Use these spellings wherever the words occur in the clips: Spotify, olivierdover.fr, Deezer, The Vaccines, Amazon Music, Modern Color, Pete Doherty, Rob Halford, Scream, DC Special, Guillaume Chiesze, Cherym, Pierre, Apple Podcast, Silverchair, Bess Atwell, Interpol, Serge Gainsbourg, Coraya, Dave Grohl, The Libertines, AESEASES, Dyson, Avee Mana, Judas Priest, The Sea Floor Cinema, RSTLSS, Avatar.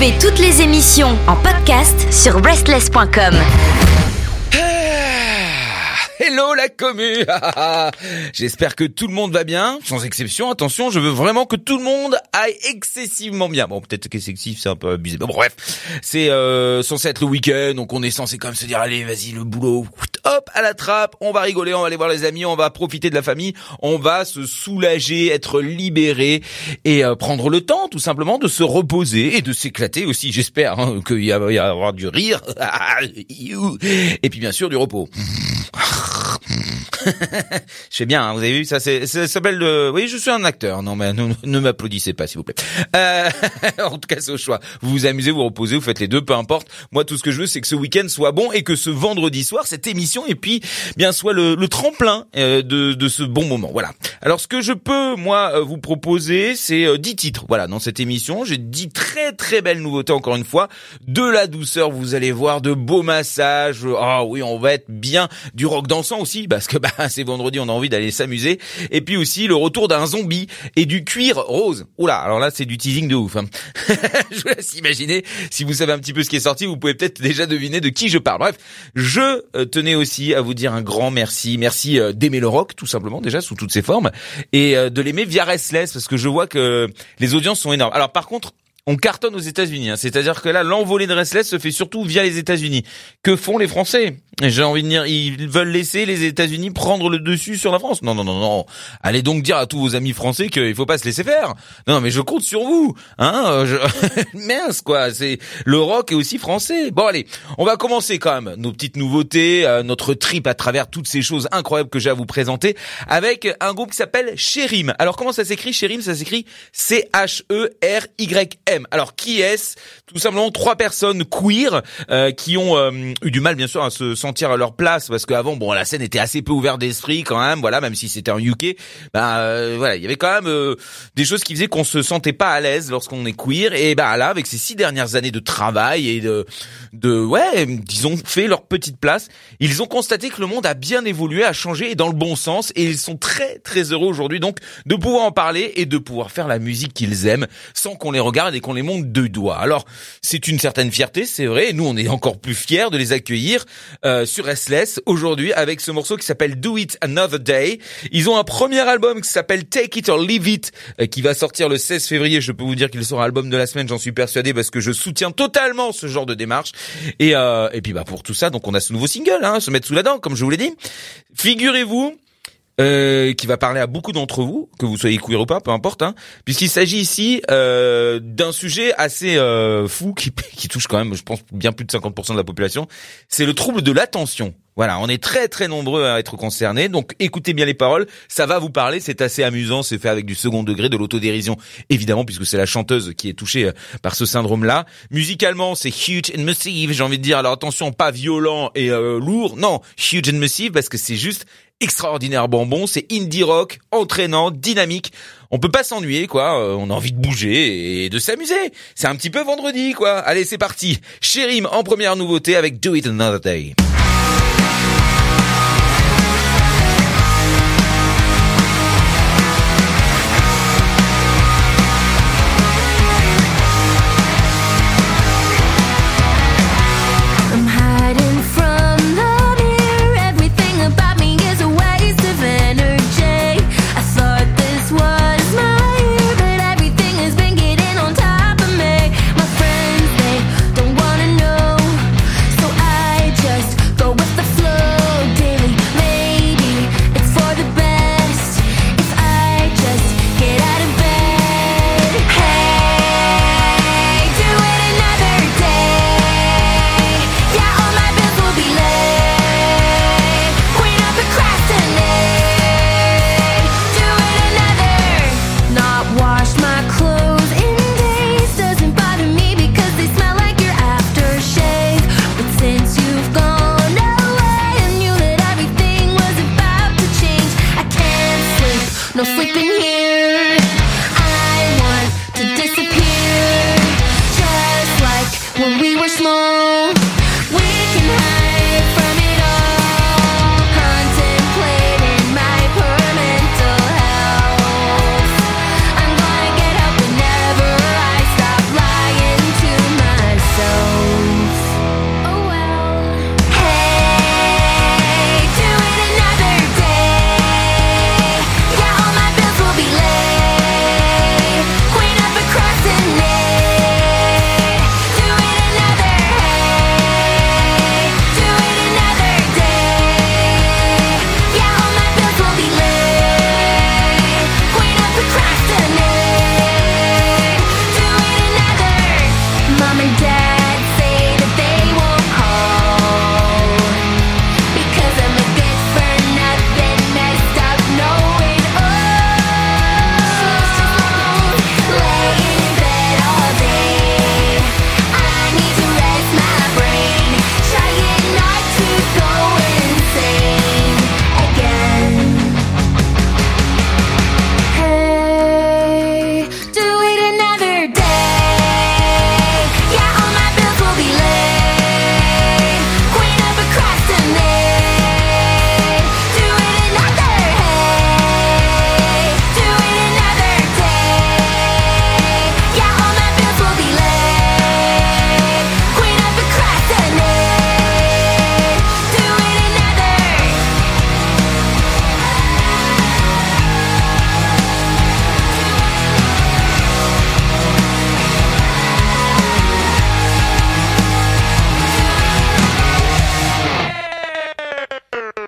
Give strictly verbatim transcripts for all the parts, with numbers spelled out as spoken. Retrouvez toutes les émissions en podcast sur restless point com. Hello la commu. J'espère que tout le monde va bien, sans exception. Attention, je veux vraiment que tout le monde aille excessivement bien. Bon, peut-être que excessif, c'est un peu abusé. Bon, bref, c'est euh, censé être le week-end, donc on est censé quand même se dire, allez, vas-y, le boulot, hop, à la trappe, on va rigoler, on va aller voir les amis, on va profiter de la famille, on va se soulager, être libéré et euh, prendre le temps, tout simplement, de se reposer et de s'éclater aussi, j'espère, hein, qu'il y a, il y a avoir du rire, et puis bien sûr du repos. Je sais bien, hein, vous avez vu, ça, c'est, ça s'appelle le... Oui, je suis un acteur. Non, mais ne, ne m'applaudissez pas, s'il vous plaît. Euh, en tout cas, c'est au choix. Vous vous amusez, vous reposez, vous faites les deux, peu importe. Moi, tout ce que je veux, c'est que ce week-end soit bon et que ce vendredi soir, cette émission, et puis, bien, soit le, le tremplin euh, de, de ce bon moment. Voilà. Alors, ce que je peux, moi, vous proposer, c'est dix titres. Voilà, dans cette émission, j'ai dix très, très belles nouveautés, encore une fois. De la douceur, vous allez voir, de beaux massages. Ah oui, on va être bien. Du rock dansant aussi, parce que, bah, c'est vendredi, on a envie d'aller s'amuser. Et puis aussi le retour d'un zombie et du cuir rose. Oula, alors là c'est du teasing de ouf, hein. Je vous laisse imaginer. Si vous savez un petit peu ce qui est sorti, vous pouvez peut-être déjà deviner de qui je parle. Bref, je tenais aussi à vous dire un grand merci. Merci d'aimer le rock, tout simplement, déjà sous toutes ses formes, et de l'aimer via Restless, parce que je vois que les audiences sont énormes. Alors par contre, on cartonne aux États-Unis, hein. C'est-à-dire que là, l'envolée de Restless se fait surtout via les États-Unis. Que font les Français? J'ai envie de dire, ils veulent laisser les États-Unis prendre le dessus sur la France. Non, non, non, non. Allez donc dire à tous vos amis français qu'il faut pas se laisser faire. Non, mais je compte sur vous, hein. Je... Mince, quoi. C'est le rock est aussi français. Bon, allez, on va commencer quand même nos petites nouveautés, euh, notre trip à travers toutes ces choses incroyables que j'ai à vous présenter, avec un groupe qui s'appelle Cherym. Alors comment ça s'écrit Cherym? Ça s'écrit C H E R Y M. Alors qui est-ce? Tout simplement trois personnes queer euh, qui ont euh, eu du mal bien sûr à se sentir à leur place, parce qu'avant, bon, la scène était assez peu ouverte d'esprit quand même, voilà, même si c'était en U K, bah euh, voilà, il y avait quand même euh, des choses qui faisaient qu'on se sentait pas à l'aise lorsqu'on est queer, et bah là, avec ces six dernières années de travail et de de ouais, ils ont fait leur petite place, ils ont constaté que le monde a bien évolué, a changé et dans le bon sens, et ils sont très très heureux aujourd'hui donc de pouvoir en parler et de pouvoir faire la musique qu'ils aiment sans qu'on les regarde et qu'on les monte deux doigts. Alors, c'est une certaine fierté, c'est vrai, et nous, on est encore plus fiers de les accueillir euh, sur Restless aujourd'hui avec ce morceau qui s'appelle Do It Another Day. Ils ont un premier album qui s'appelle Take It or Leave It, euh, qui va sortir le seize février. Je peux vous dire qu'il sera album de la semaine, j'en suis persuadé, parce que je soutiens totalement ce genre de démarche. Et, euh, et puis, bah pour tout ça, donc on a ce nouveau single, hein, Se mettre sous la dent, comme je vous l'ai dit. Figurez-vous, Euh, qui va parler à beaucoup d'entre vous, que vous soyez queer ou pas, peu importe, hein, puisqu'il s'agit ici euh, d'un sujet assez euh, fou qui, qui touche quand même, je pense, bien plus de cinquante pour cent de la population. C'est le trouble de l'attention. Voilà, on est très très nombreux à être concernés, donc écoutez bien les paroles, ça va vous parler, c'est assez amusant, c'est fait avec du second degré, de l'autodérision, évidemment, puisque c'est la chanteuse qui est touchée par ce syndrome-là. Musicalement, c'est huge and massive, j'ai envie de dire, alors attention, pas violent et euh, lourd, non, huge and massive, parce que c'est juste extraordinaire bonbon, c'est indie rock, entraînant, dynamique. On peut pas s'ennuyer, quoi. Euh, on a envie de bouger et de s'amuser. C'est un petit peu vendredi, quoi. Allez, c'est parti. Cherym en première nouveauté avec Do It Another Day. To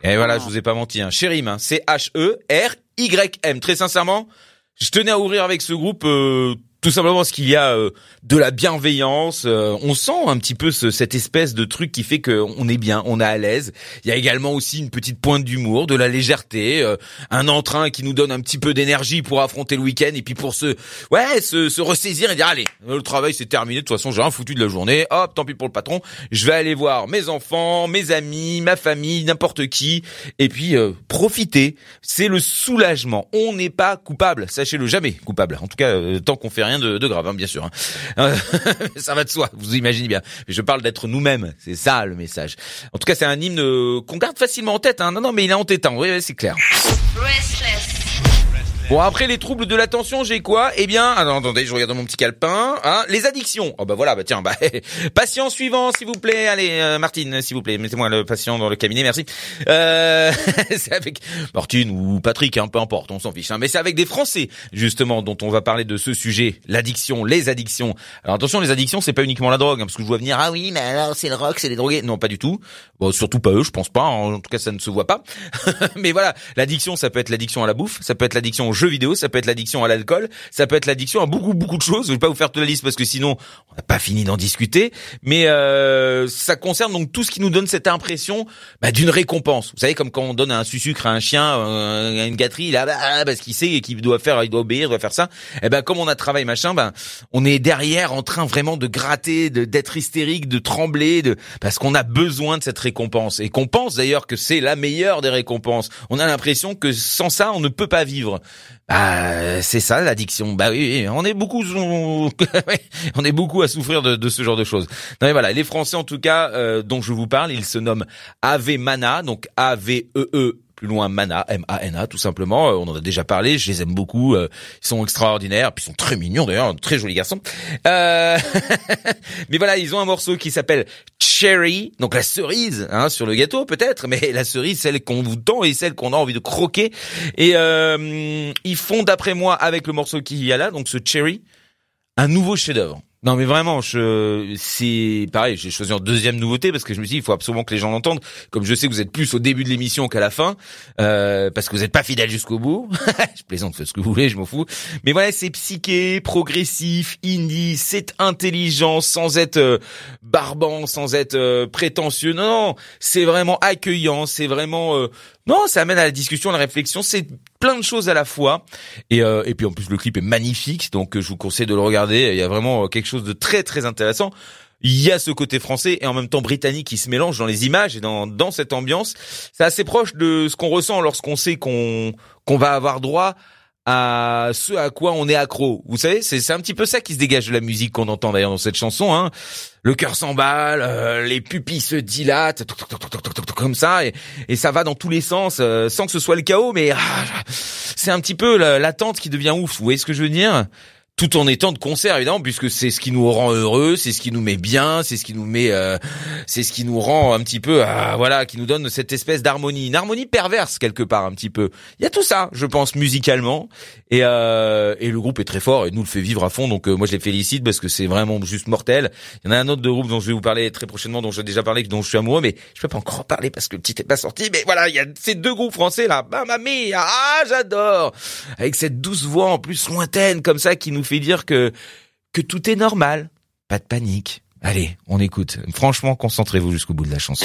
Et voilà, je vous ai pas menti. Hein. Cherym, hein, C H E R Y M. Très sincèrement, je tenais à ouvrir avec ce groupe... Euh, tout simplement parce qu'il y a euh, de la bienveillance, euh, on sent un petit peu ce, cette espèce de truc qui fait qu'on est bien, on est à l'aise. Il y a également aussi une petite pointe d'humour, de la légèreté, euh, un entrain qui nous donne un petit peu d'énergie pour affronter le week-end et puis pour se, ouais, se, se ressaisir et dire allez, le travail c'est terminé, de toute façon j'ai rien foutu de la journée, hop, tant pis pour le patron, je vais aller voir mes enfants, mes amis, ma famille, n'importe qui, et puis euh, profiter, c'est le soulagement, on n'est pas coupable, sachez-le, jamais coupable, en tout cas euh, tant qu'on fait rien de, de grave, hein, bien sûr. Hein. Ça va de soi, vous imaginez bien. Mais je parle d'être nous-mêmes, c'est ça le message. En tout cas, c'est un hymne euh, qu'on garde facilement en tête. Hein. Non, non, mais il est entêtant, oui, c'est clair. Restless. Bon, après les troubles de l'attention, j'ai quoi? Eh bien, alors, attendez, je regarde dans mon petit calepin. Hein, les addictions. Oh bah voilà, bah tiens, bah patient suivant, s'il vous plaît. Allez, euh, Martine, s'il vous plaît, mettez-moi le patient dans le cabinet, merci. Euh, c'est avec Martine ou Patrick, hein, peu importe, on s'en fiche. Hein, mais c'est avec des Français, justement, dont on va parler de ce sujet, l'addiction, les addictions. Alors attention, les addictions, c'est pas uniquement la drogue, hein, parce que je vois venir, ah oui, mais alors c'est le rock, c'est les drogués. Non, pas du tout. Bon, surtout pas eux, je pense pas. Hein, en tout cas, ça ne se voit pas. Mais voilà, l'addiction, ça peut être l'addiction à la bouffe, ça peut être l'addiction jeux vidéo, ça peut être l'addiction à l'alcool, ça peut être l'addiction à beaucoup beaucoup de choses. Je vais pas vous faire toute la liste parce que sinon on n'a pas fini d'en discuter. Mais euh, ça concerne donc tout ce qui nous donne cette impression bah, d'une récompense. Vous savez comme quand on donne un sucre à un chien, à une gâterie, là bah, parce qu'il sait et qu'il doit faire, il doit obéir, il doit faire ça. Et ben bah, comme on a travaillé machin, ben bah, on est derrière en train vraiment de gratter, de, d'être hystérique, de trembler, de parce qu'on a besoin de cette récompense et qu'on pense d'ailleurs que c'est la meilleure des récompenses. On a l'impression que sans ça on ne peut pas vivre. Bah c'est ça l'addiction. Bah oui, on est beaucoup, on, on est beaucoup à souffrir de, de ce genre de choses. Non mais voilà, les Français en tout cas euh, dont je vous parle, ils se nomment Avee Mana, donc A V E E plus loin Mana, M A N A tout simplement. On en a déjà parlé, je les aime beaucoup, ils sont extraordinaires, puis ils sont très mignons d'ailleurs, très jolis garçons. Euh... mais voilà, ils ont un morceau qui s'appelle Cherry, donc la cerise hein, sur le gâteau peut-être, mais la cerise, celle qu'on vous tend et celle qu'on a envie de croquer. Et euh, ils font d'après moi, avec le morceau qu'il y a là, donc ce Cherry, un nouveau chef-d'œuvre. Non mais vraiment, je, c'est pareil, j'ai choisi en deuxième nouveauté parce que je me suis dit il faut absolument que les gens l'entendent. Comme je sais que vous êtes plus au début de l'émission qu'à la fin, euh, parce que vous n'êtes pas fidèles jusqu'au bout. Je plaisante, faites ce que vous voulez, je m'en fous. Mais voilà, c'est psyché, progressif, indie, c'est intelligent, sans être euh, barbant, sans être euh, prétentieux. Non, non, c'est vraiment accueillant, c'est vraiment... Euh, non, ça amène à la discussion, à la réflexion, c'est... plein de choses à la fois et euh, et puis en plus le clip est magnifique donc je vous conseille de le regarder, il y a vraiment quelque chose de très très intéressant. Il y a ce côté français et en même temps britannique qui se mélange dans les images et dans dans cette ambiance. C'est assez proche de ce qu'on ressent lorsqu'on sait qu'on qu'on va avoir droit à ce à quoi on est accro. Vous savez, c'est c'est un petit peu ça qui se dégage de la musique qu'on entend d'ailleurs dans cette chanson hein. Le cœur s'emballe, euh, les pupilles se dilatent, toc, toc, toc, toc, toc, toc, toc, comme ça, et, et ça va dans tous les sens, euh, sans que ce soit le chaos, mais ah, c'est un petit peu l'attente qui devient ouf, vous voyez ce que je veux dire ? Tout en étant de concert évidemment puisque c'est ce qui nous rend heureux, c'est ce qui nous met bien, c'est ce qui nous met euh, c'est ce qui nous rend un petit peu euh, voilà, qui nous donne cette espèce d'harmonie, une harmonie perverse quelque part un petit peu. Il y a tout ça, je pense musicalement et euh, et le groupe est très fort et nous le fait vivre à fond donc euh, moi je les félicite parce que c'est vraiment juste mortel. Il y en a un autre de groupe dont je vais vous parler très prochainement dont j'ai déjà parlé dont je suis amoureux mais je peux pas encore en parler parce que le titre est pas sorti mais voilà, il y a ces deux groupes français là, Mamma Mia, ah j'adore avec cette douce voix en plus lointaine comme ça qui nous fait dire que que tout est normal, pas de panique. Allez, on écoute. Franchement, concentrez-vous jusqu'au bout de la chanson.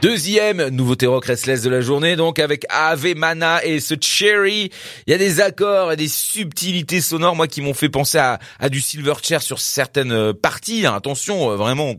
Deuxième nouveauté rock restless de la journée, donc avec Avee Mana et ce Cherym. Il y a des accords et des subtilités sonores, moi, qui m'ont fait penser à, à du Silverchair sur certaines parties. Hein. Attention, vraiment,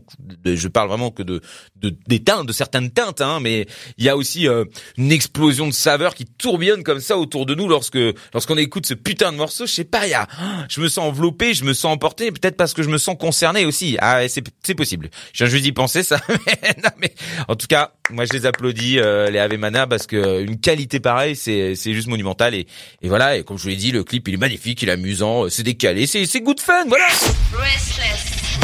je parle vraiment que de, de des teintes, de certaines teintes, hein, mais il y a aussi euh, une explosion de saveurs qui tourbillonne comme ça autour de nous lorsque lorsqu'on écoute ce putain de morceau. Je sais pas, il y a, je me sens enveloppé, je me sens emporté, peut-être parce que je me sens concerné aussi. Ah, c'est c'est possible. Je viens juste d'y penser, ça. Mais, non, mais en tout cas. Moi, je les applaudis, euh, les Avee Mana, parce que une qualité pareille, c'est c'est juste monumental et et voilà. Et comme je vous l'ai dit, le clip il est magnifique, il est amusant, c'est décalé, c'est c'est good fun, voilà. Restless.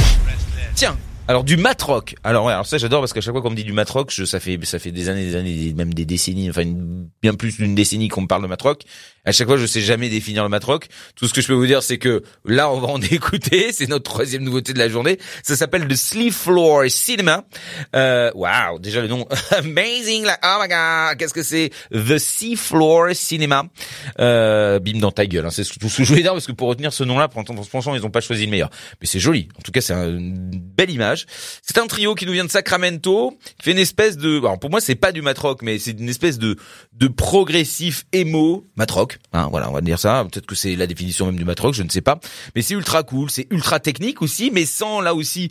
Tiens. Alors du matrock. Alors ouais, alors ça j'adore parce qu'à chaque fois qu'on me dit du matrock, je, ça fait ça fait des années, des années, même des décennies, enfin une, bien plus d'une décennie qu'on me parle de matrock. À chaque fois, je sais jamais définir le matrock. Tout ce que je peux vous dire, c'est que là, on va en écouter. C'est notre troisième nouveauté de la journée. Ça s'appelle The Sea Floor Cinema. Euh, wow, déjà le nom amazing. Like, oh my god, qu'est-ce que c'est The Sea Floor Cinema. Euh, bim dans ta gueule. Hein. C'est tout ce que je voulais dire parce que pour retenir ce nom-là, pour entendre ce penchant, ils ont pas choisi le meilleur. Mais c'est joli. En tout cas, c'est une belle image. C'est un trio qui nous vient de Sacramento, qui fait une espèce de, alors pour moi c'est pas du matrock, mais c'est une espèce de de progressif émo matrock, hein, voilà, on va dire ça. Peut-être que c'est la définition même du matrock, je ne sais pas, mais c'est ultra cool, c'est ultra technique aussi, mais sans là aussi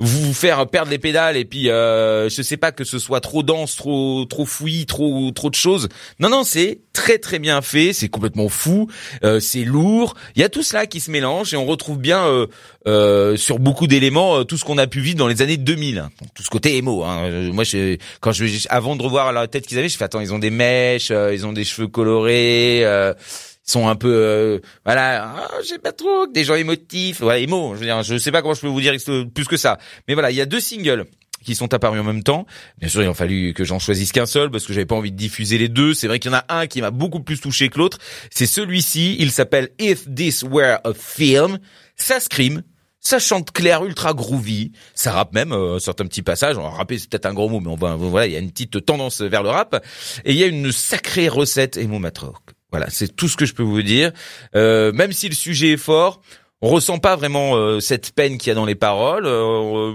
vous faire perdre les pédales et puis euh, je sais pas que ce soit trop dense, trop trop fouillis, trop trop de choses. Non non, c'est très très bien fait, c'est complètement fou, euh, c'est lourd. Il y a tout cela qui se mélange et on retrouve bien euh, euh, sur beaucoup d'éléments euh, tout ce qu'on a pu vivre dans les années deux mille. Hein. Donc, tout ce côté émo. Hein. Moi, je, quand je avant de revoir la tête qu'ils avaient, je fais attends, ils ont des mèches, euh, ils ont des cheveux colorés. Euh, sont un peu euh, voilà, oh, j'ai pas trop des gens émotifs, voilà, émo, je veux dire, je sais pas comment je peux vous dire plus que ça, mais voilà, il y a deux singles qui sont apparus en même temps. Bien sûr, il a fallu que j'en choisisse qu'un seul parce que j'avais pas envie de diffuser les deux. C'est vrai qu'il y en a un qui m'a beaucoup plus touché que l'autre, c'est celui-ci, il s'appelle If This Were a Film. Ça scream, ça chante clair, ultra groovy, ça rappe même euh, certains petits passages. Alors, rapper c'est peut-être un gros mot, mais on va voilà, il y a une petite tendance vers le rap et il y a une sacrée recette émo matrock. Voilà, c'est tout ce que je peux vous dire. Euh, même si le sujet est fort, on ressent pas vraiment euh, cette peine qu'il y a dans les paroles. Euh,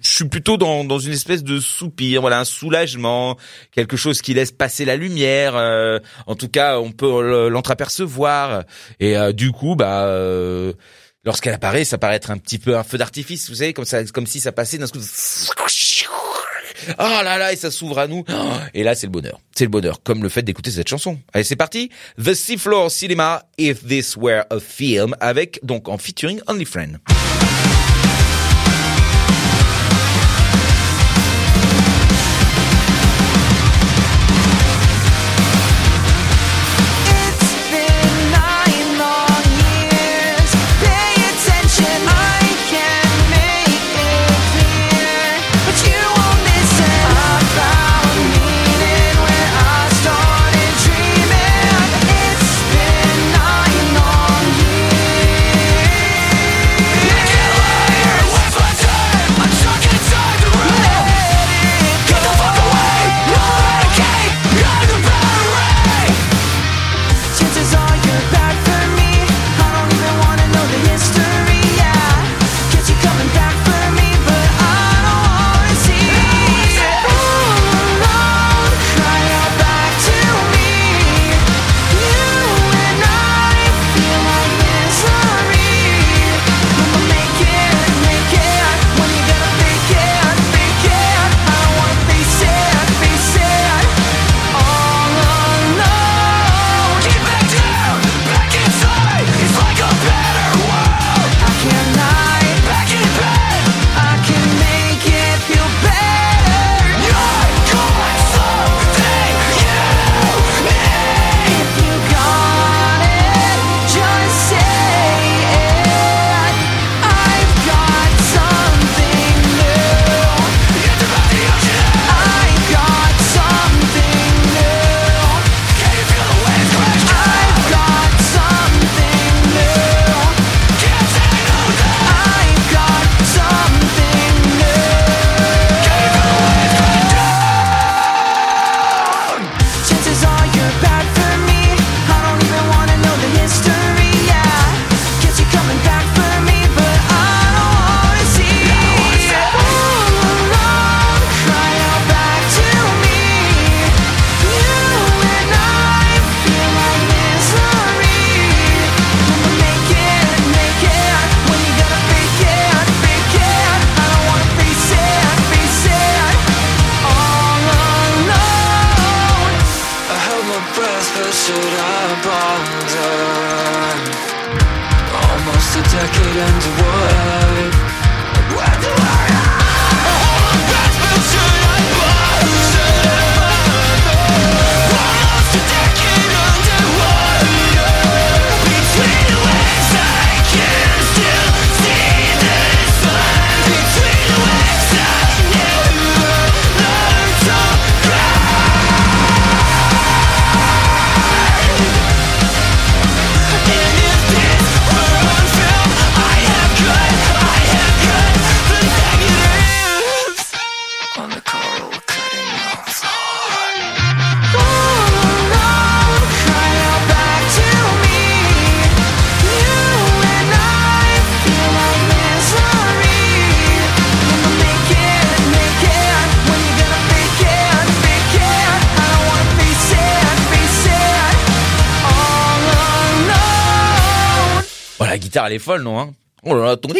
je suis plutôt dans, dans une espèce de soupir, voilà, un soulagement, quelque chose qui laisse passer la lumière. Euh, en tout cas, on peut l'entreapercevoir. Et euh, du coup, bah, euh, lorsqu'elle apparaît, ça paraît être un petit peu un feu d'artifice, vous savez, comme ça, comme si ça passait d'un coup. Ah là là, et ça s'ouvre à nous. Et là, c'est le bonheur. C'est le bonheur, comme le fait d'écouter cette chanson. Allez, c'est parti. The Sea Floor Cinema, If This Were a Film, avec, donc, en featuring Onlyfriend. circuit underwater. Where do I run? A whole that's been shut up by shut up by I lost a decade underwater. Between the waves I can still see the sun. Between the waves I never learned to cry. La guitare, elle est folle, non, hein? Oh là là, un truc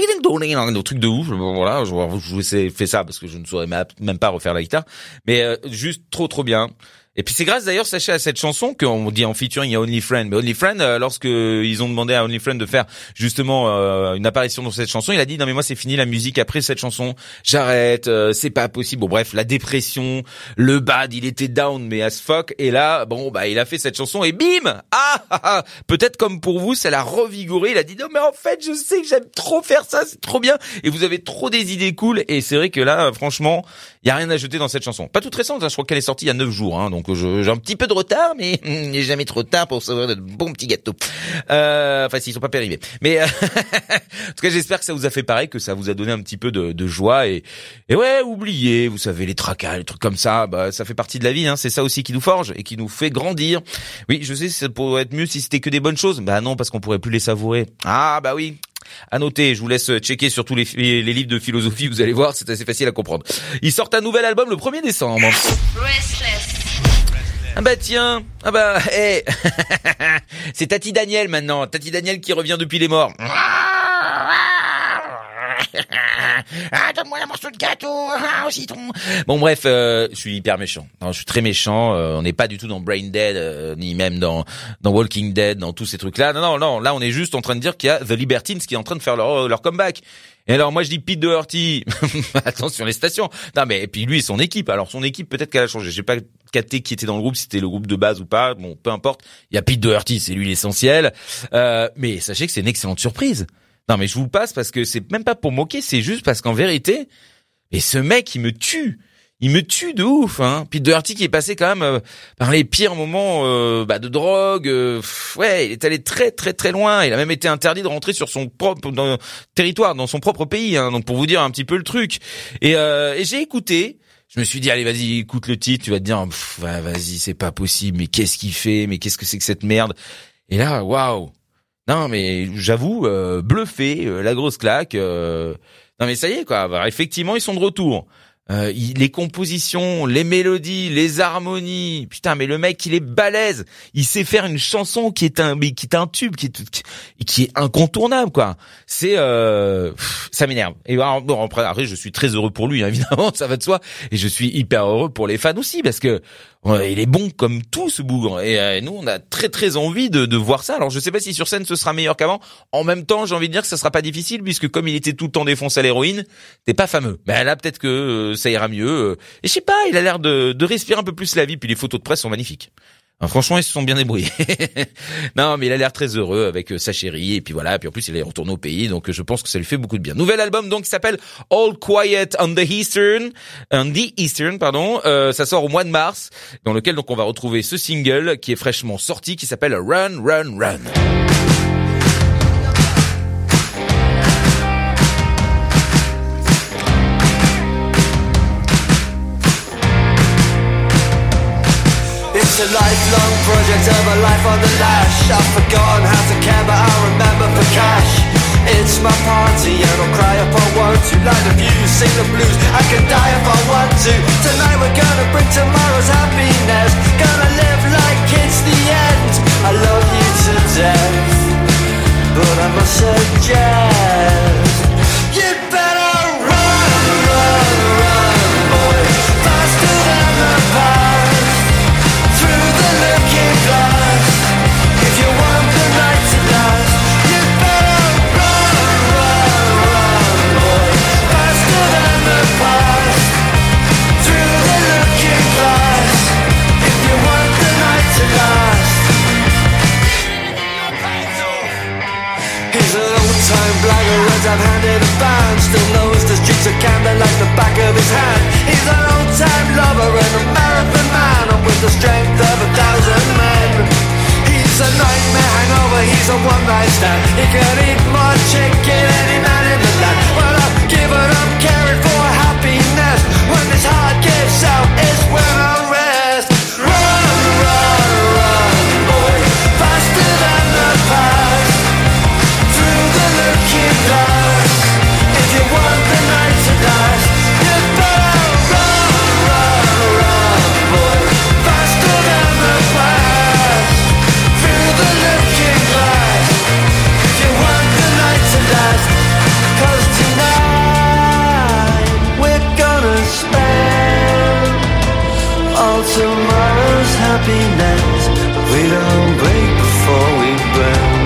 de ouf. Voilà, je vous fait ça parce que je ne saurais même pas refaire la guitare. Mais euh, juste trop, trop bien. Et puis c'est grâce d'ailleurs, sachez, à cette chanson qu'on dit en featuring, il y a Onlyfriend. Mais Onlyfriend, euh, lorsque ils ont demandé à Onlyfriend de faire justement euh, une apparition dans cette chanson, il a dit non mais moi c'est fini la musique après cette chanson, j'arrête, euh, c'est pas possible. Bon bref, la dépression, le bad, il était down mais as fuck. Et là, bon bah il a fait cette chanson et bim, ah, ah, ah peut-être comme pour vous, ça l'a revigoré. Il a dit non mais en fait je sais que j'aime trop faire ça, c'est trop bien. Et vous avez trop des idées cool. Et c'est vrai que là, franchement, il y a rien à jeter dans cette chanson. Pas toute récente, hein, je crois qu'elle est sortie il y a neuf jours, hein, donc. Donc je, j'ai un petit peu de retard, mais il n'est jamais trop tard pour savoir de bons petits gâteaux. Euh, enfin, s'ils sont pas périvés. Mais euh, en tout cas, j'espère que ça vous a fait pareil, que ça vous a donné un petit peu de, de joie. Et, et ouais, oubliez, vous savez, les tracas, les trucs comme ça, bah ça fait partie de la vie. Hein, c'est ça aussi qui nous forge et qui nous fait grandir. Oui, je sais, ça pourrait être mieux si c'était que des bonnes choses. Bah non, parce qu'on pourrait plus les savourer. Ah bah oui. À noter, je vous laisse checker sur tous les, les livres de philosophie. Vous allez voir, c'est assez facile à comprendre. Ils sortent un nouvel album le premier décembre. Restless. Ah bah tiens, ah bah, hey. C'est Tati Daniel maintenant, Tati Daniel qui revient depuis les morts. Ah, donne-moi un morceau de gâteau, ah, au citron. Bon bref, euh, je suis hyper méchant. Non, je suis très méchant. Euh, on n'est pas du tout dans Brain Dead, euh, ni même dans dans Walking Dead, dans tous ces trucs-là. Non, non, non. Là, on est juste en train de dire qu'il y a The Libertines qui est en train de faire leur leur comeback. Et alors moi je dis Pete Doherty. Attention les stations. Non mais et puis lui et son équipe. Alors son équipe peut-être qu'elle a changé. J'ai pas capté qui était dans le groupe, si c'était le groupe de base ou pas. Bon, peu importe. Il y a Pete Doherty, c'est lui l'essentiel. Euh, mais sachez que c'est une excellente surprise. Non mais je vous le passe parce que c'est même pas pour moquer, c'est juste parce qu'en vérité, et ce mec il me tue, il me tue de ouf. Hein. Pete Doherty qui est passé quand même euh, par les pires moments euh, bah, de drogue. Euh, pff, ouais, il est allé très très très loin. Il a même été interdit de rentrer sur son propre dans, territoire, dans son propre pays. Hein, donc pour vous dire un petit peu le truc. Et, euh, et j'ai écouté. Je me suis dit allez vas-y écoute le titre, tu vas te dire pff, bah, vas-y c'est pas possible. Mais qu'est-ce qu'il fait? Mais qu'est-ce que c'est que cette merde? Et là waouh. Non mais j'avoue euh, bluffé, euh, la grosse claque. Euh... Non mais ça y est quoi. Bah, effectivement ils sont de retour. Euh, il, les compositions, les mélodies, les harmonies. Putain, mais le mec, il est balèze. Il sait faire une chanson qui est un, qui est un tube, qui est, qui, qui est incontournable, quoi. C'est, euh, ça m'énerve. Et alors, bon, après, je suis très heureux pour lui, hein, évidemment, ça va de soi. Et je suis hyper heureux pour les fans aussi, parce que euh, il est bon comme tout ce bougre. Et euh, nous, on a très très envie de, de voir ça. Alors, je sais pas si sur scène ce sera meilleur qu'avant. En même temps, j'ai envie de dire que ça sera pas difficile, puisque comme il était tout le temps défoncé à l'héroïne, t'es pas fameux. Ben là, peut-être que euh, ça ira mieux. Et je sais pas, il a l'air de, de respirer un peu plus la vie. Puis les photos de presse sont magnifiques. Hein, franchement, ils se sont bien débrouillés. Non, mais il a l'air très heureux avec sa chérie. Et puis voilà. Puis en plus, il est retourné au pays. Donc, je pense que ça lui fait beaucoup de bien. Nouvel album, donc, qui s'appelle All Quiet on the Eastern, on the Eastern, pardon. Euh, ça sort au mois de mars, dans lequel, donc, on va retrouver ce single qui est fraîchement sorti, qui s'appelle Run, Run, Run. It's a lifelong project of a life on the lash. I've forgotten how to care but I'll remember for cash. It's my party and I'll cry if I want to. Light the views, sing the blues, I can die if I want to. Tonight we're gonna bring tomorrow's happiness. Gonna live like it's the end. I love you to death, but I must suggest you better run, run, run, boys. Faster than the past. If you want the night to last, you better run. all tomorrow's happiness. We don't break before we burn.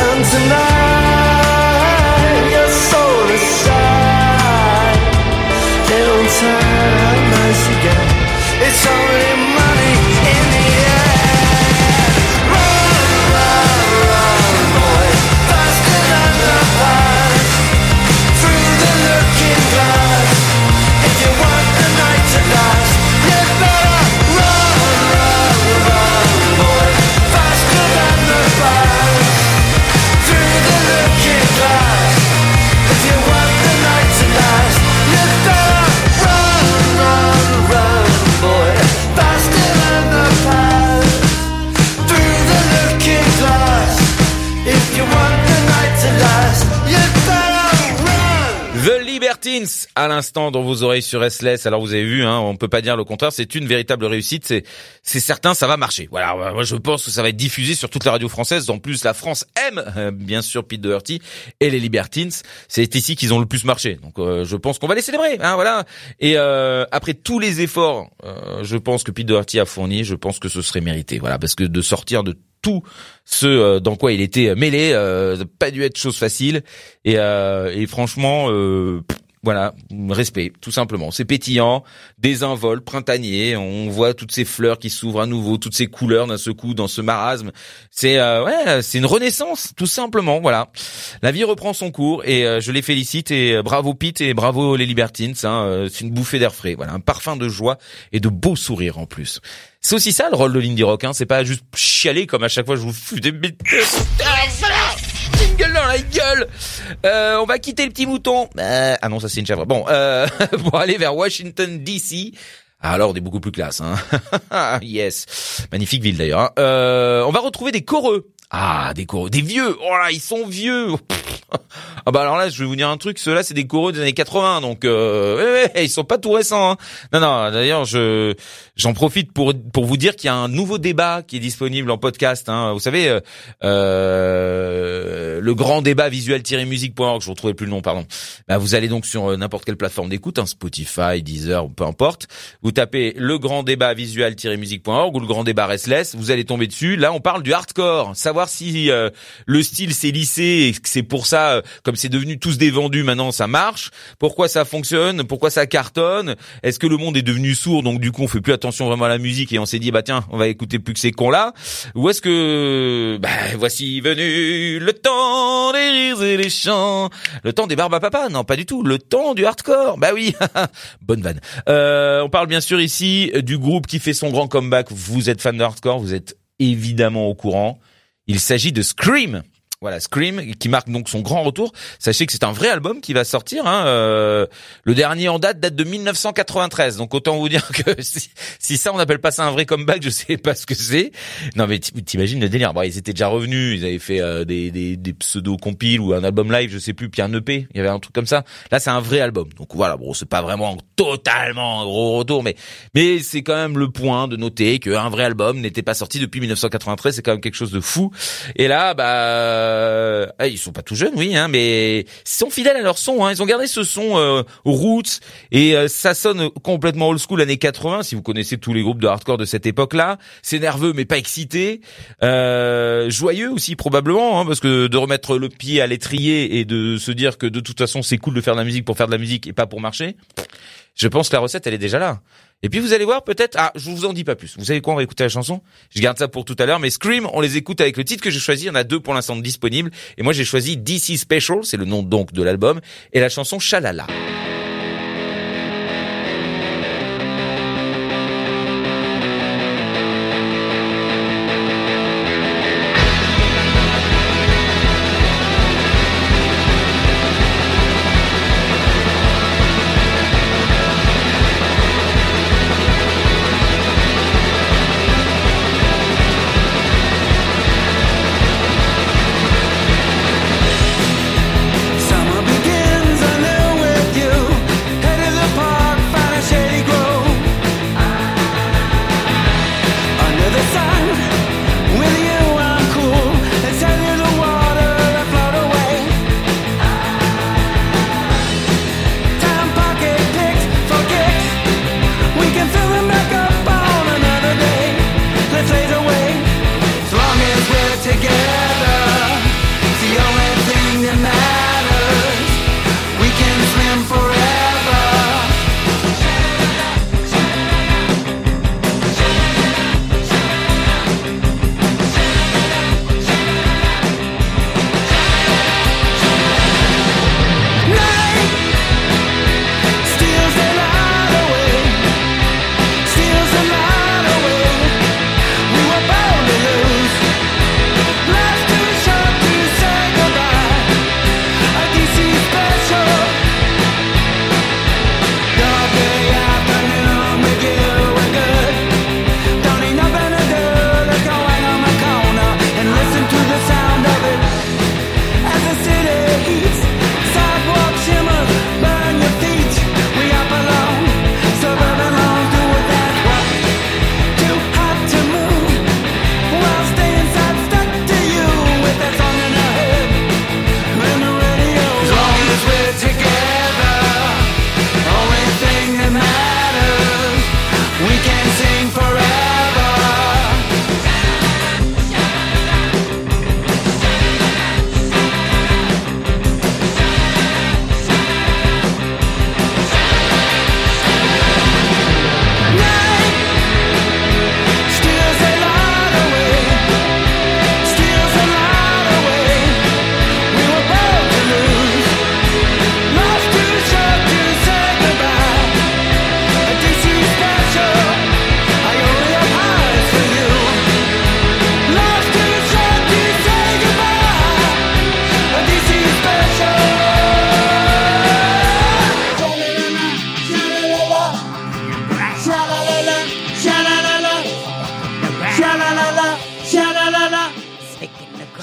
And tonight, your soul aside, it'll turn out nice again. It's only money in the end. Run, run, run, boy, faster than the past, through the looking glass. If you want the night to last, you better run, run, run, boy, faster than the past, through the looking glass. If you want the night to last, you better run, run, run, boy, faster than the past, through the looking glass. If you want the night to last, you better run. The Libertines, à l'instant, dans vos oreilles sur S L S. Alors vous avez vu, hein, on peut pas dire le contraire, c'est une véritable réussite, c'est, c'est certain, ça va marcher. Voilà, moi je pense que ça va être diffusé sur toute la radio française. En plus, la France aime, euh, bien sûr, Pete Doherty et les Libertines. C'est ici qu'ils ont le plus marché. Donc euh, je pense qu'on va les célébrer, hein, voilà. Et euh, après tous les efforts, euh, je pense que Pete Doherty a fourni, je pense que ce serait mérité. Voilà, parce que de sortir de tout ce dans quoi il était mêlé, euh, pas dû être chose facile. Et, euh, et franchement, euh, voilà, respect, tout simplement. C'est pétillant, désinvolte, printanier. On voit toutes ces fleurs qui s'ouvrent à nouveau, toutes ces couleurs d'un seul coup dans ce marasme. C'est euh, ouais, c'est une renaissance, tout simplement. Voilà, la vie reprend son cours et euh, je les félicite. Et bravo Pete et bravo les Libertines. Hein, euh, c'est une bouffée d'air frais. Voilà, un parfum de joie et de beaux sourires en plus. C'est aussi ça le rôle de l'indie rock, hein. C'est pas juste chialer comme à chaque fois je vous fous des bêtises. Gueule dans la gueule. Euh, on va quitter le petit mouton. Euh, ah non, ça c'est une chèvre. Bon, euh, pour aller vers Washington D C. Ah, alors on est beaucoup plus classe, hein. Yes, magnifique ville d'ailleurs. Hein. Euh, on va retrouver des coreux. Ah, des coreux, des vieux. Oh là, ils sont vieux. Ah bah alors là, je vais vous dire un truc. Ceux-là, c'est des coreux des années quatre-vingts, donc euh, ouais, ouais, ils sont pas tout récents. Hein. Non, non. D'ailleurs, je j'en profite pour pour vous dire qu'il y a un nouveau débat qui est disponible en podcast. Hein. Vous savez, euh, le grand débat visuel musique point org. Je ne retrouvais plus le nom, pardon. Bah, vous allez donc sur n'importe quelle plateforme d'écoute, hein, Spotify, Deezer, peu importe. Vous tapez le grand débat visuel musique point org ou le grand débat restless. Vous allez tomber dessus. Là, on parle du hardcore. Savoir si euh, le style c'est lissé et que c'est pour ça. Comme c'est devenu tous des vendus maintenant, ça marche. Pourquoi ça fonctionne? Pourquoi ça cartonne? Est-ce que le monde est devenu sourd, donc du coup on fait plus attention vraiment à la musique et on s'est dit bah tiens, on va écouter plus que ces cons là? Ou est-ce que bah voici venu le temps des rires et des chants, le temps des barbes à papa? Non, pas du tout. Le temps du hardcore. Bah oui, bonne vanne. Euh, on parle bien sûr ici du groupe qui fait son grand comeback. Vous êtes fan de hardcore, vous êtes évidemment au courant. Il s'agit de Scream. Voilà, Scream, qui marque donc son grand retour. Sachez que c'est un vrai album qui va sortir. Hein, euh, le dernier en date date de dix-neuf cent quatre-vingt-treize. Donc autant vous dire que si, si ça, on n'appelle pas ça un vrai comeback, je sais pas ce que c'est. Non mais t'imagines le délire. Bon, ils étaient déjà revenus, ils avaient fait euh, des, des, des pseudo-compiles ou un album live, je sais plus, puis un E P, il y avait un truc comme ça. Là, c'est un vrai album. Donc voilà, bon, c'est pas vraiment totalement un gros retour, mais mais c'est quand même le point de noter qu'un vrai album n'était pas sorti depuis dix-neuf cent quatre-vingt-treize. C'est quand même quelque chose de fou. Et là, bah... Euh, ils sont pas tout jeunes, oui, hein, mais ils sont fidèles à leur son. Hein. Ils ont gardé ce son euh, roots et euh, ça sonne complètement old school années quatre-vingts. Si vous connaissez tous les groupes de hardcore de cette époque-là, c'est nerveux mais pas excité, euh, joyeux aussi probablement, hein, parce que de remettre le pied à l'étrier et de se dire que de toute façon c'est cool de faire de la musique pour faire de la musique et pas pour marcher. Je pense que la recette, elle est déjà là. Et puis vous allez voir peut-être... Ah, je vous en dis pas plus. Vous savez quoi? On va écouter la chanson. Je garde ça pour tout à l'heure. Mais Scream, on les écoute avec le titre que j'ai choisi. Il y en a deux pour l'instant disponibles. Et moi, j'ai choisi D C Special. C'est le nom donc de l'album. Et la chanson Shalala. With you.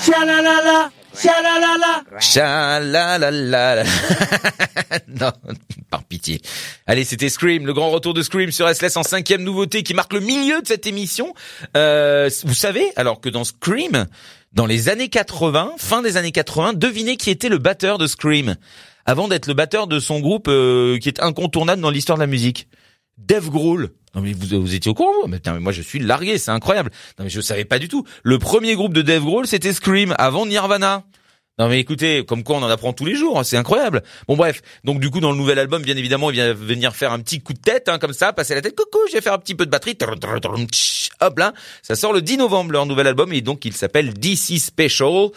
Cha-la-la-la, cha-la-la-la. Cha-la-la-la. Non, par pitié. Allez, c'était Scream, le grand retour de Scream sur R S T L S S en cinquième nouveauté qui marque le milieu de cette émission. Euh, vous savez, alors que dans Scream, dans les années quatre-vingts, fin des années quatre-vingts, devinez qui était le batteur de Scream avant d'être le batteur de son groupe euh, qui est incontournable dans l'histoire de la musique. Dave Grohl. Non mais vous, vous étiez au courant, vous? Mais, mais moi je suis largué, c'est incroyable. Non mais je savais pas du tout. Le premier groupe de Dave Grohl, c'était Scream, avant Nirvana. Non mais écoutez, comme quoi on en apprend tous les jours, c'est incroyable. Bon bref, donc du coup dans le nouvel album, bien évidemment, il vient venir faire un petit coup de tête, hein, comme ça, passer la tête, coucou, je vais faire un petit peu de batterie, hop là, ça sort le dix novembre leur nouvel album et donc il s'appelle D C Special.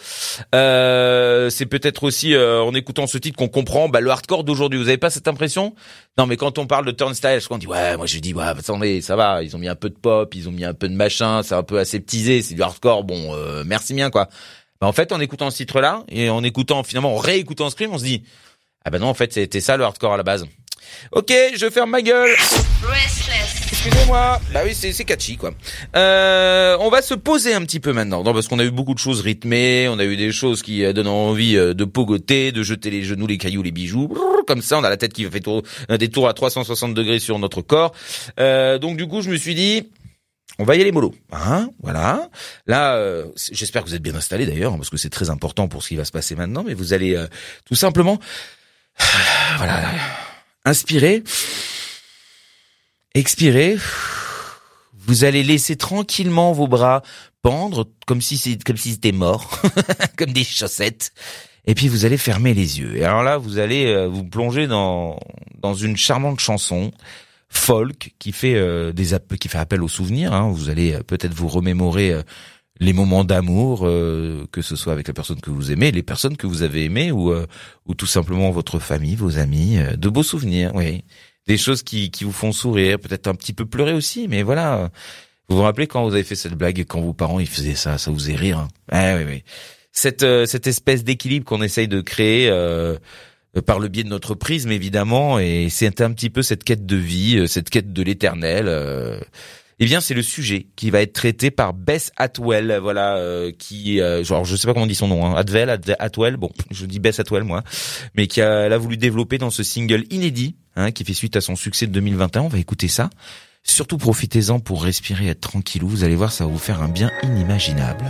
Euh, c'est peut-être aussi euh, en écoutant ce titre qu'on comprend bah, le hardcore d'aujourd'hui. Vous avez pas cette impression? Non mais quand on parle de Turnstile, on dit ouais, moi je dis ouais, attendez, ça va, ils ont mis un peu de pop, ils ont mis un peu de machin, c'est un peu aseptisé, c'est du hardcore, bon, euh, merci bien quoi. Bah en fait, en écoutant ce titre-là, et en écoutant, finalement, en réécoutant Scream, on se dit, ah ben non, en fait, c'était ça le hardcore à la base. Ok, je ferme ma gueule. Restless. Excusez-moi. Bah oui, c'est, c'est catchy, quoi. Euh, on va se poser un petit peu maintenant, non, parce qu'on a eu beaucoup de choses rythmées, on a eu des choses qui donnent envie de pogoter, de jeter les genoux, les cailloux, les bijoux. Brrr, comme ça, on a la tête qui fait tour, des tours à trois cent soixante degrés sur notre corps. Euh, donc du coup, je me suis dit, on va y aller mollo, hein, voilà. Là, euh, j'espère que vous êtes bien installés d'ailleurs, parce que c'est très important pour ce qui va se passer maintenant, mais vous allez euh, tout simplement, voilà, inspirer, expirer, vous allez laisser tranquillement vos bras pendre, comme si c'est, comme si c'était mort, comme des chaussettes, et puis vous allez fermer les yeux. Et alors là, vous allez euh, vous plonger dans, dans une charmante chanson, folk qui fait euh, des app- qui fait appel aux souvenirs, hein. Vous allez euh, peut-être vous remémorer euh, les moments d'amour, euh, que ce soit avec la personne que vous aimez, les personnes que vous avez aimées, ou euh, ou tout simplement votre famille, vos amis, euh, de beaux souvenirs, oui, des choses qui qui vous font sourire, peut-être un petit peu pleurer aussi, mais voilà. Vous vous rappelez quand vous avez fait cette blague et quand vos parents ils faisaient ça, ça vous faisait rire, hein. Ah, oui, oui. Cette euh, cette espèce d'équilibre qu'on essaye de créer. Euh, par le biais de notre prisme, évidemment, et c'est un petit peu cette quête de vie, cette quête de l'éternel. Euh, eh bien, c'est le sujet qui va être traité par Bess Atwell, voilà, euh, qui, euh, genre, je sais pas comment on dit son nom, hein, Atwell, Atwell, Atwell, bon, je dis Bess Atwell, moi, mais qui a, elle a voulu développer dans ce single inédit, hein, qui fait suite à son succès de deux mille vingt et un. On va écouter ça. Surtout, profitez-en pour respirer, être tranquillou. Vous allez voir, ça va vous faire un bien inimaginable.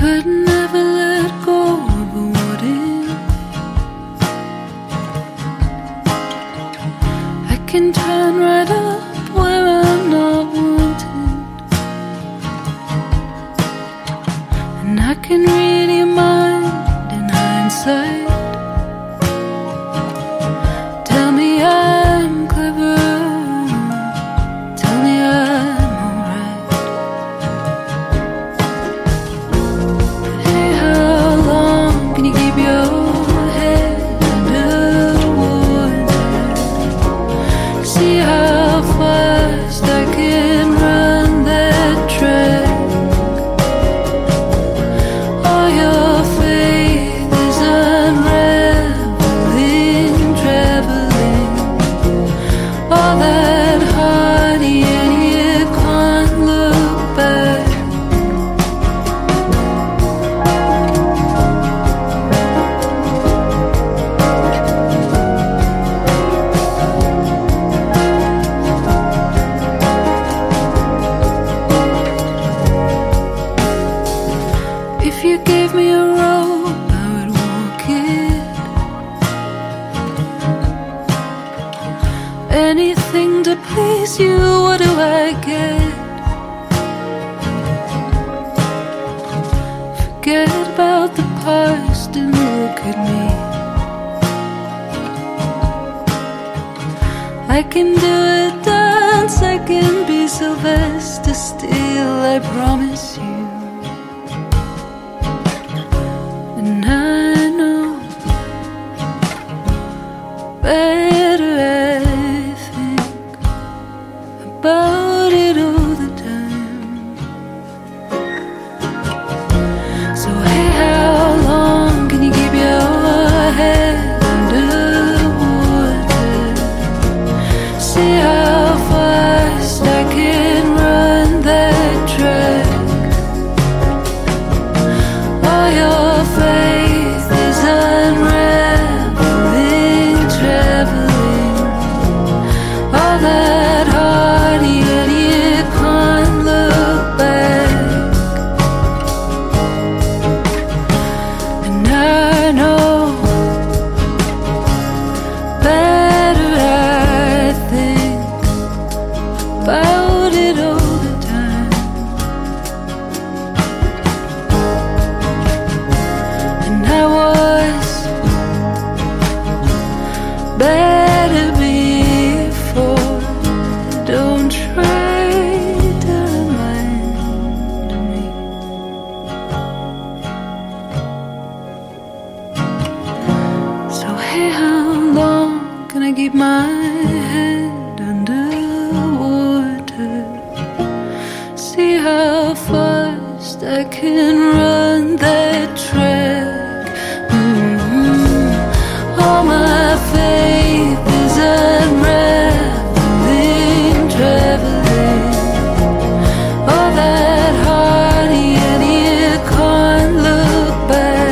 Could never let go of what is. I can turn right up where I'm not wanted, and I can read your mind in hindsight. Tell me I'm clever, tell me I'm so hey. about it all the time. And I was better before. Don't try to remind me. So hey, how long can I keep my I can run that track. Mm-hmm. All my faith is unraveling, traveling. All that heart yet you can't look back.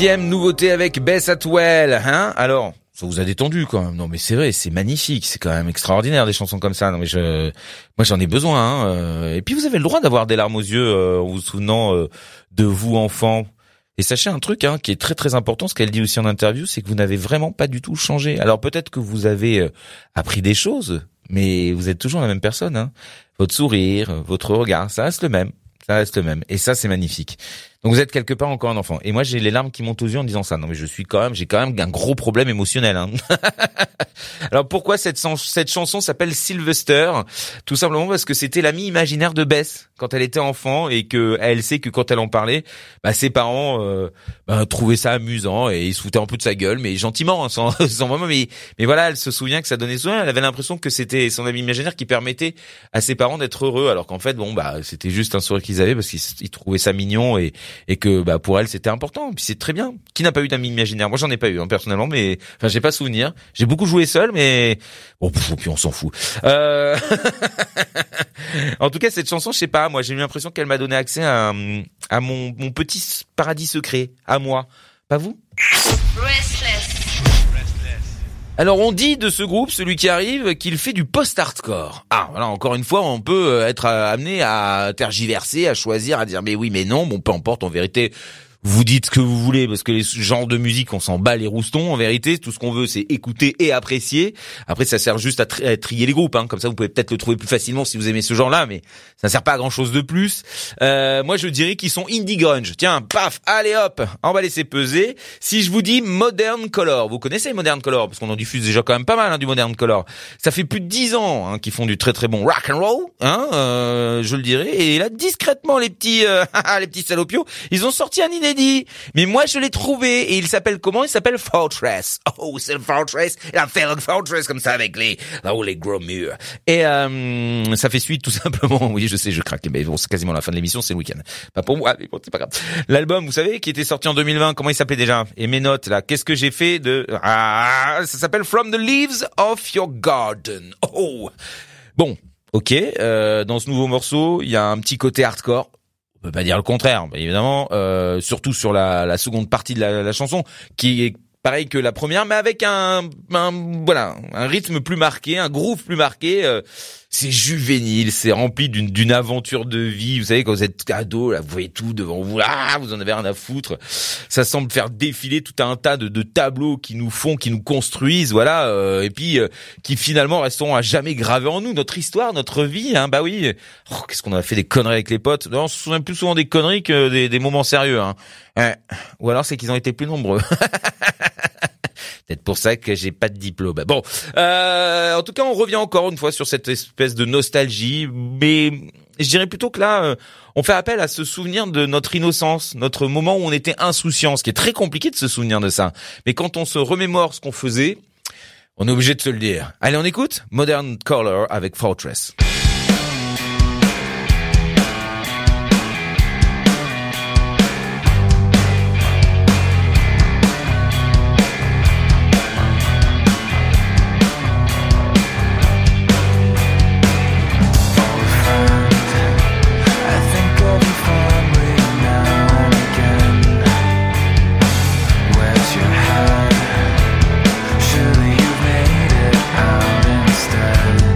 Sixième nouveauté avec Bess Atwell, hein? Alors, ça vous a détendu quand même. Non mais c'est vrai, c'est magnifique, c'est quand même extraordinaire des chansons comme ça. Non mais je, moi j'en ai besoin. Hein. Et puis vous avez le droit d'avoir des larmes aux yeux euh, en vous souvenant euh, de vous enfant. Et sachez un truc hein, qui est très très important, ce qu'elle dit aussi en interview, c'est que vous n'avez vraiment pas du tout changé. Alors peut-être que vous avez euh, appris des choses, mais vous êtes toujours la même personne. Hein. Votre sourire, votre regard, ça reste le même. Ça reste le même. Et ça, c'est magnifique. Donc, vous êtes quelque part encore un enfant. Et moi, j'ai les larmes qui montent aux yeux en disant ça. Non, mais je suis quand même, j'ai quand même un gros problème émotionnel, hein. Alors, pourquoi cette, cette chanson s'appelle Sylvester? Tout simplement parce que c'était l'ami imaginaire de Bess quand elle était enfant et que elle sait que quand elle en parlait, bah, ses parents, euh, bah, trouvaient ça amusant et ils se foutaient un peu de sa gueule, mais gentiment, hein, sans, sans vraiment, mais, mais voilà, elle se souvient que ça donnait soin. Elle avait l'impression que c'était son ami imaginaire qui permettait à ses parents d'être heureux. Alors qu'en fait, bon, bah, c'était juste un sourire qu'ils avaient parce qu'ils ils trouvaient ça mignon et, et que bah pour elle c'était important. Et puis c'est très bien. Qui n'a pas eu d'ami imaginaire? Moi j'en ai pas eu hein, personnellement, mais enfin j'ai pas souvenir. J'ai beaucoup joué seul, mais bon pff, puis on s'en fout. Euh... en tout cas cette chanson, je sais pas. Moi j'ai eu l'impression qu'elle m'a donné accès à à mon mon petit paradis secret, à moi. Pas vous? Restless. Alors on dit de ce groupe, celui qui arrive, qu'il fait du post-hardcore. Ah, voilà, encore une fois, on peut être amené à tergiverser, à choisir, à dire mais oui, mais non, bon, peu importe, en vérité, vous dites ce que vous voulez, parce que les genres de musique, on s'en bat les roustons, en vérité, tout ce qu'on veut, c'est écouter et apprécier. Après, ça sert juste à, tri- à trier les groupes, hein. Comme ça, vous pouvez peut-être le trouver plus facilement si vous aimez ce genre-là, mais ça sert pas à grand-chose de plus. Euh, moi, je dirais qu'ils sont indie grunge. Tiens, paf, allez hop, on va laisser peser. Si je vous dis Modern Color, vous connaissez Modern Color, parce qu'on en diffuse déjà quand même pas mal hein, du Modern Color. Ça fait plus de dix ans hein, qu'ils font du très très bon rock and roll, hein, euh, je le dirais. Et là, discrètement, les petits, euh, les petits salopios, ils ont sorti un inédit. Dit, mais moi je l'ai trouvé et il s'appelle comment? Il s'appelle Fortress. Oh c'est le Fortress, il a fait le Fortress comme ça avec les là où les gros murs. Et euh, ça fait suite tout simplement. Oui je sais je craque mais bon c'est quasiment la fin de l'émission, c'est le week-end. Pas pour moi mais bon c'est pas grave. L'album vous savez qui était sorti en deux mille vingt, comment il s'appelait déjà? Et mes notes là, qu'est-ce que j'ai fait de ah ça s'appelle From the Leaves of Your Garden. Oh bon ok euh, dans ce nouveau morceau il y a un petit côté hardcore. On peut pas dire le contraire, évidemment, euh, surtout sur la, la seconde partie de la, la chanson, qui est pareil que la première, mais avec un, un voilà, un rythme plus marqué, un groove plus marqué. Euh, c'est juvénile, c'est rempli d'une, d'une aventure de vie. Vous savez, quand vous êtes ado, là, vous voyez tout devant vous, ah, vous en avez rien à foutre. Ça semble faire défiler tout un tas de, de tableaux qui nous font, qui nous construisent, voilà, euh, et puis euh, qui finalement resteront à jamais gravés en nous, notre histoire, notre vie. Hein, bah oui, oh, qu'est-ce qu'on a fait des conneries avec les potes. Non, on se souvient plus souvent des conneries que des, des moments sérieux. Hein. Ouais. Ou alors c'est qu'ils ont été plus nombreux. Peut-être pour ça que j'ai pas de diplôme. Bon, euh, en tout cas, on revient encore une fois sur cette espèce de nostalgie, mais je dirais plutôt que là, euh, on fait appel à se souvenir de notre innocence, notre moment où on était insouciant, ce qui est très compliqué de se souvenir de ça. Mais quand on se remémore ce qu'on faisait, on est obligé de se le dire. Allez, on écoute Modern Color avec Fortress. Stand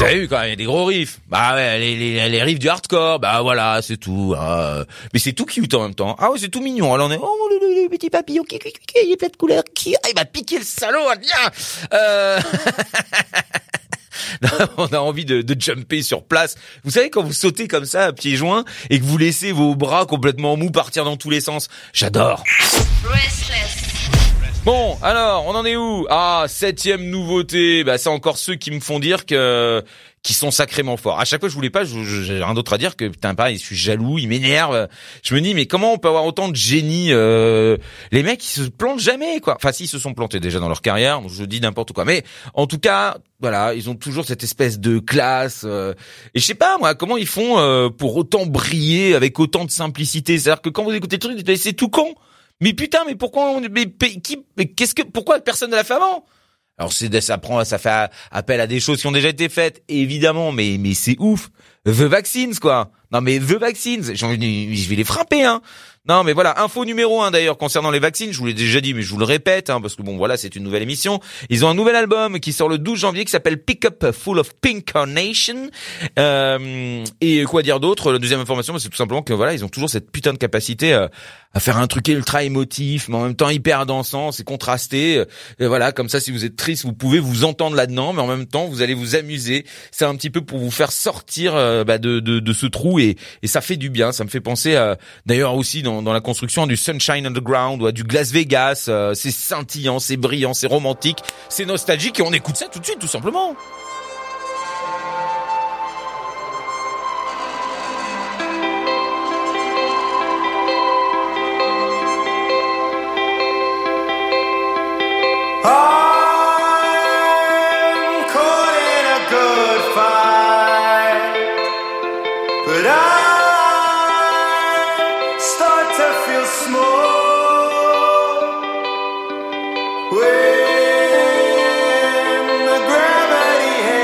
vous avez vu quand même, il y a des gros riffs. Bah ouais, les, les, les riffs du hardcore, bah voilà, c'est tout. Ah, mais c'est tout cute en même temps. Ah ouais, c'est tout mignon. Alors on est, oh le, le, le petit papillon, qui, qui, qui, qui, il est plein de couleurs, qui, ah, il m'a piqué le salaud, viens. Euh... On a envie de, de jumper sur place. Vous savez, quand vous sautez comme ça à pieds joints et que vous laissez vos bras complètement mous partir dans tous les sens, j'adore. Restless. Bon, alors, on en est où? Ah, septième nouveauté. Bah, c'est encore ceux qui me font dire que, qui sont sacrément forts. À chaque fois, je voulais pas, je, je, j'ai rien d'autre à dire que, putain, pareil, je suis jaloux, ils m'énervent. Je me dis, mais comment on peut avoir autant de génie, euh, les mecs, ils se plantent jamais, quoi. Enfin, s'ils se sont plantés déjà dans leur carrière, je dis n'importe quoi. Mais, en tout cas, voilà, ils ont toujours cette espèce de classe. Euh, et je sais pas, moi, comment ils font, euh, pour autant briller avec autant de simplicité. C'est-à-dire que quand vous écoutez le truc, vous dites, c'est tout con. Mais putain, mais pourquoi on, mais, qui, mais qu'est-ce que, pourquoi personne ne l'a fait avant? Alors c'est, ça prend, ça fait appel à des choses qui ont déjà été faites, évidemment, mais, mais c'est ouf. The Vaccines, quoi. Non, mais The Vaccines. J'ai envie, je vais les frapper, hein. Non, mais voilà. Info numéro un, d'ailleurs, concernant les vaccines. Je vous l'ai déjà dit, mais je vous le répète, hein, parce que bon, voilà, c'est une nouvelle émission. Ils ont un nouvel album qui sort le douze janvier qui s'appelle Pick Up Full of Pink Carnation. Euh, et quoi dire d'autre? La deuxième information, c'est tout simplement que voilà, ils ont toujours cette putain de capacité, euh, à faire un truc ultra émotif, mais en même temps hyper dansant, c'est contrasté. Et voilà, comme ça, si vous êtes triste, vous pouvez vous entendre là-dedans, mais en même temps, vous allez vous amuser. C'est un petit peu pour vous faire sortir, euh, bah, de, de, de ce trou. Et, et ça fait du bien, ça me fait penser à, d'ailleurs aussi dans, dans la construction du Sunshine Underground ou à du Las Vegas, euh, c'est scintillant, c'est brillant, c'est romantique, c'est nostalgique et on écoute ça tout de suite tout simplement. When the gravity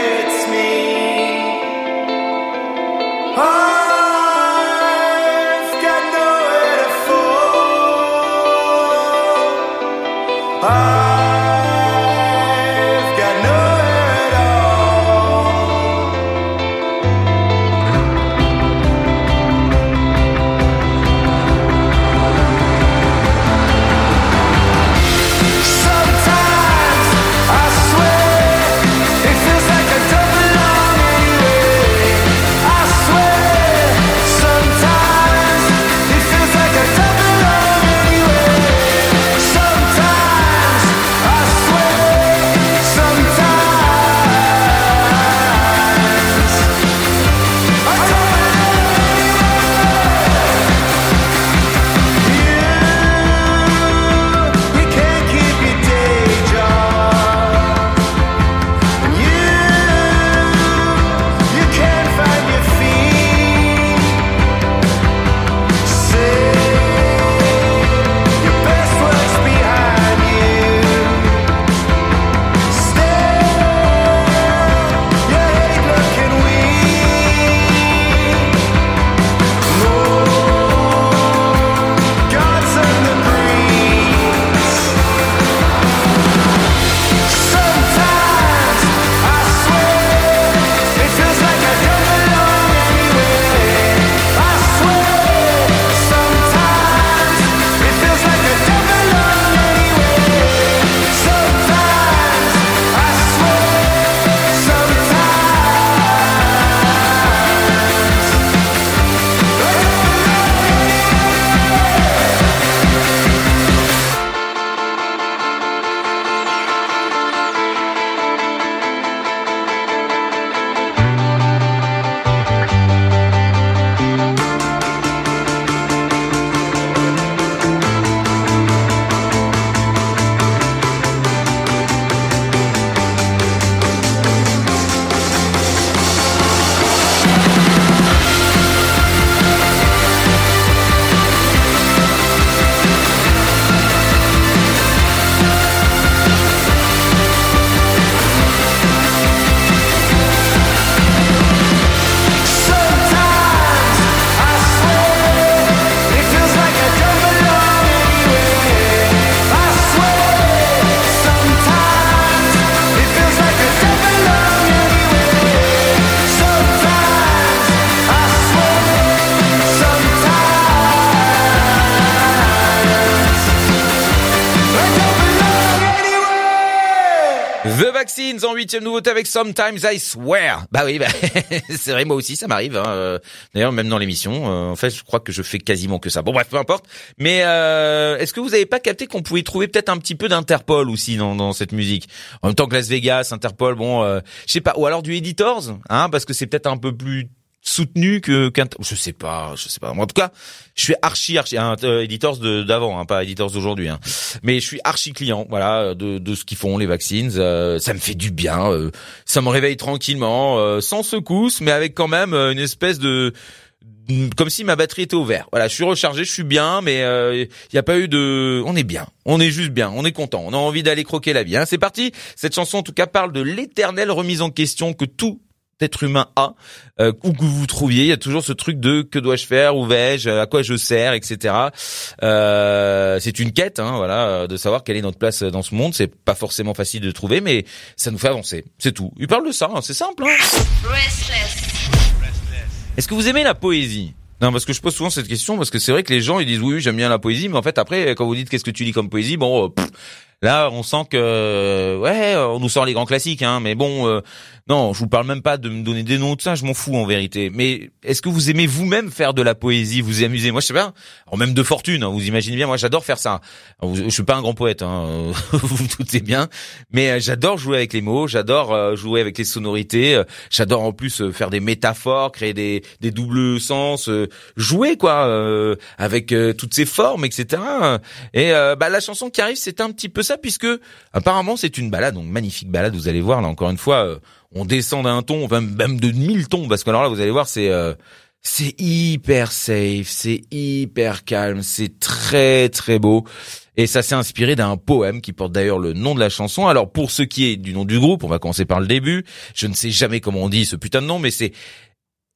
Vaccines en huitième nouveauté avec Sometimes I Swear. Bah oui, bah, c'est vrai, moi aussi ça m'arrive. Hein. D'ailleurs, même dans l'émission, euh, en fait, je crois que je fais quasiment que ça. Bon bref, peu importe. Mais euh, est-ce que vous avez pas capté qu'on pouvait trouver peut-être un petit peu d'Interpol aussi dans, dans cette musique? En même temps que Las Vegas, Interpol, bon, euh, je sais pas. Ou alors du Editors, hein, parce que c'est peut-être un peu plus soutenu que qu'un je sais pas je sais pas en tout cas je suis archi archi hein, Editors de d'avant hein, pas Editors d'aujourd'hui hein, mais je suis archi client voilà de de ce qu'ils font les Vaccines. Euh, ça me fait du bien, euh, ça me réveille tranquillement, euh, sans secousse, mais avec quand même une espèce de comme si ma batterie était au vert. Voilà, je suis rechargé, je suis bien, mais il euh, y a pas eu de. On est bien, on est juste bien, on est content, on a envie d'aller croquer la vie. Hein. C'est parti. Cette chanson en tout cas parle de l'éternelle remise en question que tout être humain a, euh, où que vous vous trouviez, il y a toujours ce truc de que dois-je faire, où vais-je, à quoi je sers, et cetera. Euh, c'est une quête, hein, voilà, de savoir quelle est notre place dans ce monde. C'est pas forcément facile de trouver, mais ça nous fait avancer. C'est tout. Il parle de ça, hein, c'est simple. Hein. Restless. Est-ce que vous aimez la poésie? Non, parce que je pose souvent cette question, parce que c'est vrai que les gens, ils disent oui, oui, j'aime bien la poésie, mais en fait, après, quand vous dites qu'est-ce que tu lis comme poésie, bon, pff, là, on sent que, ouais, on nous sort les grands classiques, hein, mais bon, euh, non, je vous parle même pas de me donner des noms, tout ça, je m'en fous en vérité. Mais est-ce que vous aimez vous-même faire de la poésie, vous amuser? Moi, je sais pas, alors, même de fortune, hein, vous imaginez bien, moi, j'adore faire ça. Alors, je suis pas un grand poète, hein, vous vous doutez bien, mais j'adore jouer avec les mots, j'adore jouer avec les sonorités, j'adore en plus faire des métaphores, créer des, des doubles sens, jouer quoi, euh, avec euh, toutes ces formes, et cetera. Et euh, bah la chanson qui arrive, c'est un petit peu ça, puisque apparemment c'est une balade, donc magnifique balade. Vous allez voir là encore une fois, euh, on descend d'un ton, enfin, même de mille tons, parce que alors là vous allez voir, c'est euh, c'est hyper safe, c'est hyper calme, c'est très très beau. Et ça s'est inspiré d'un poème qui porte d'ailleurs le nom de la chanson. Alors pour ce qui est du nom du groupe, on va commencer par le début. Je ne sais jamais comment on dit ce putain de nom, mais c'est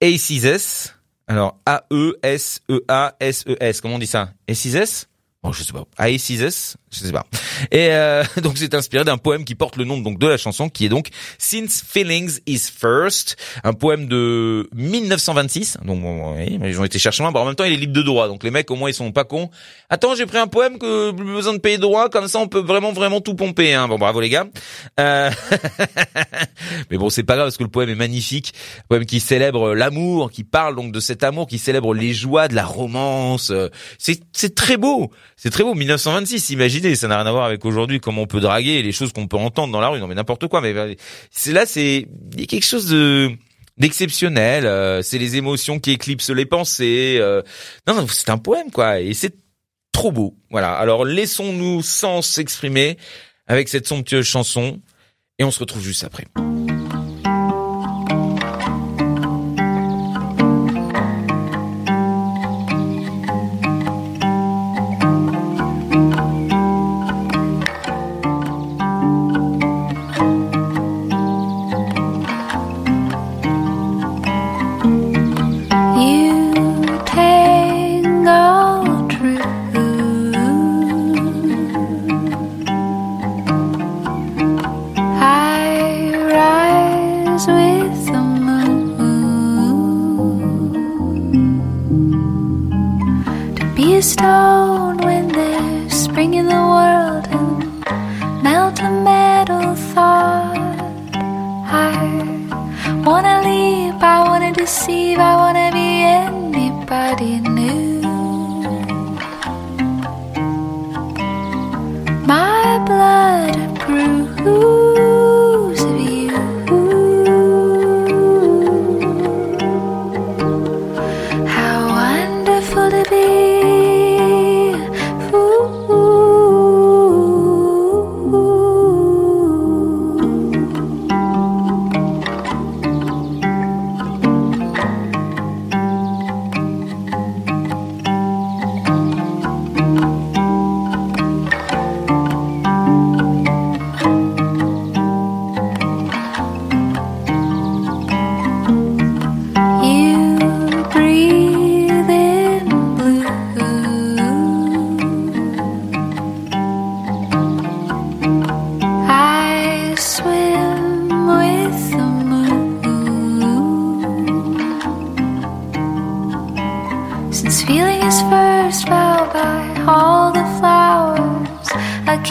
AESEASES. Alors, A E S E A S E S, comment on dit ça? AESEASES? Bon, je sais pas. AESEASES? Je sais pas. Et euh, donc, c'est inspiré d'un poème qui porte le nom donc de la chanson, qui est donc Since Feelings is First, un poème de dix-neuf cent vingt-six. Donc, bon, oui, ils ont été chercher loin. Bon, en même temps, il est libre de droit. Donc, les mecs, au moins, ils sont pas cons. Attends, j'ai pris un poème que plus besoin de payer droit. Comme ça, on peut vraiment, vraiment tout pomper. Hein. Bon, bravo les gars. Euh... Mais bon, c'est pas grave parce que le poème est magnifique. Un poème qui célèbre l'amour, qui parle donc de cet amour, qui célèbre les joies de la romance. C'est, c'est très beau. C'est très beau. dix-neuf cent vingt-six, imagine. Ça n'a rien à voir avec aujourd'hui, comment on peut draguer et les choses qu'on peut entendre dans la rue. Non mais n'importe quoi. Mais c'est là, c'est il y a quelque chose de d'exceptionnel. Euh, c'est les émotions qui éclipsent les pensées. Euh, non, non, c'est un poème quoi. Et c'est trop beau. Voilà. Alors laissons-nous sans s'exprimer avec cette somptueuse chanson et on se retrouve juste après.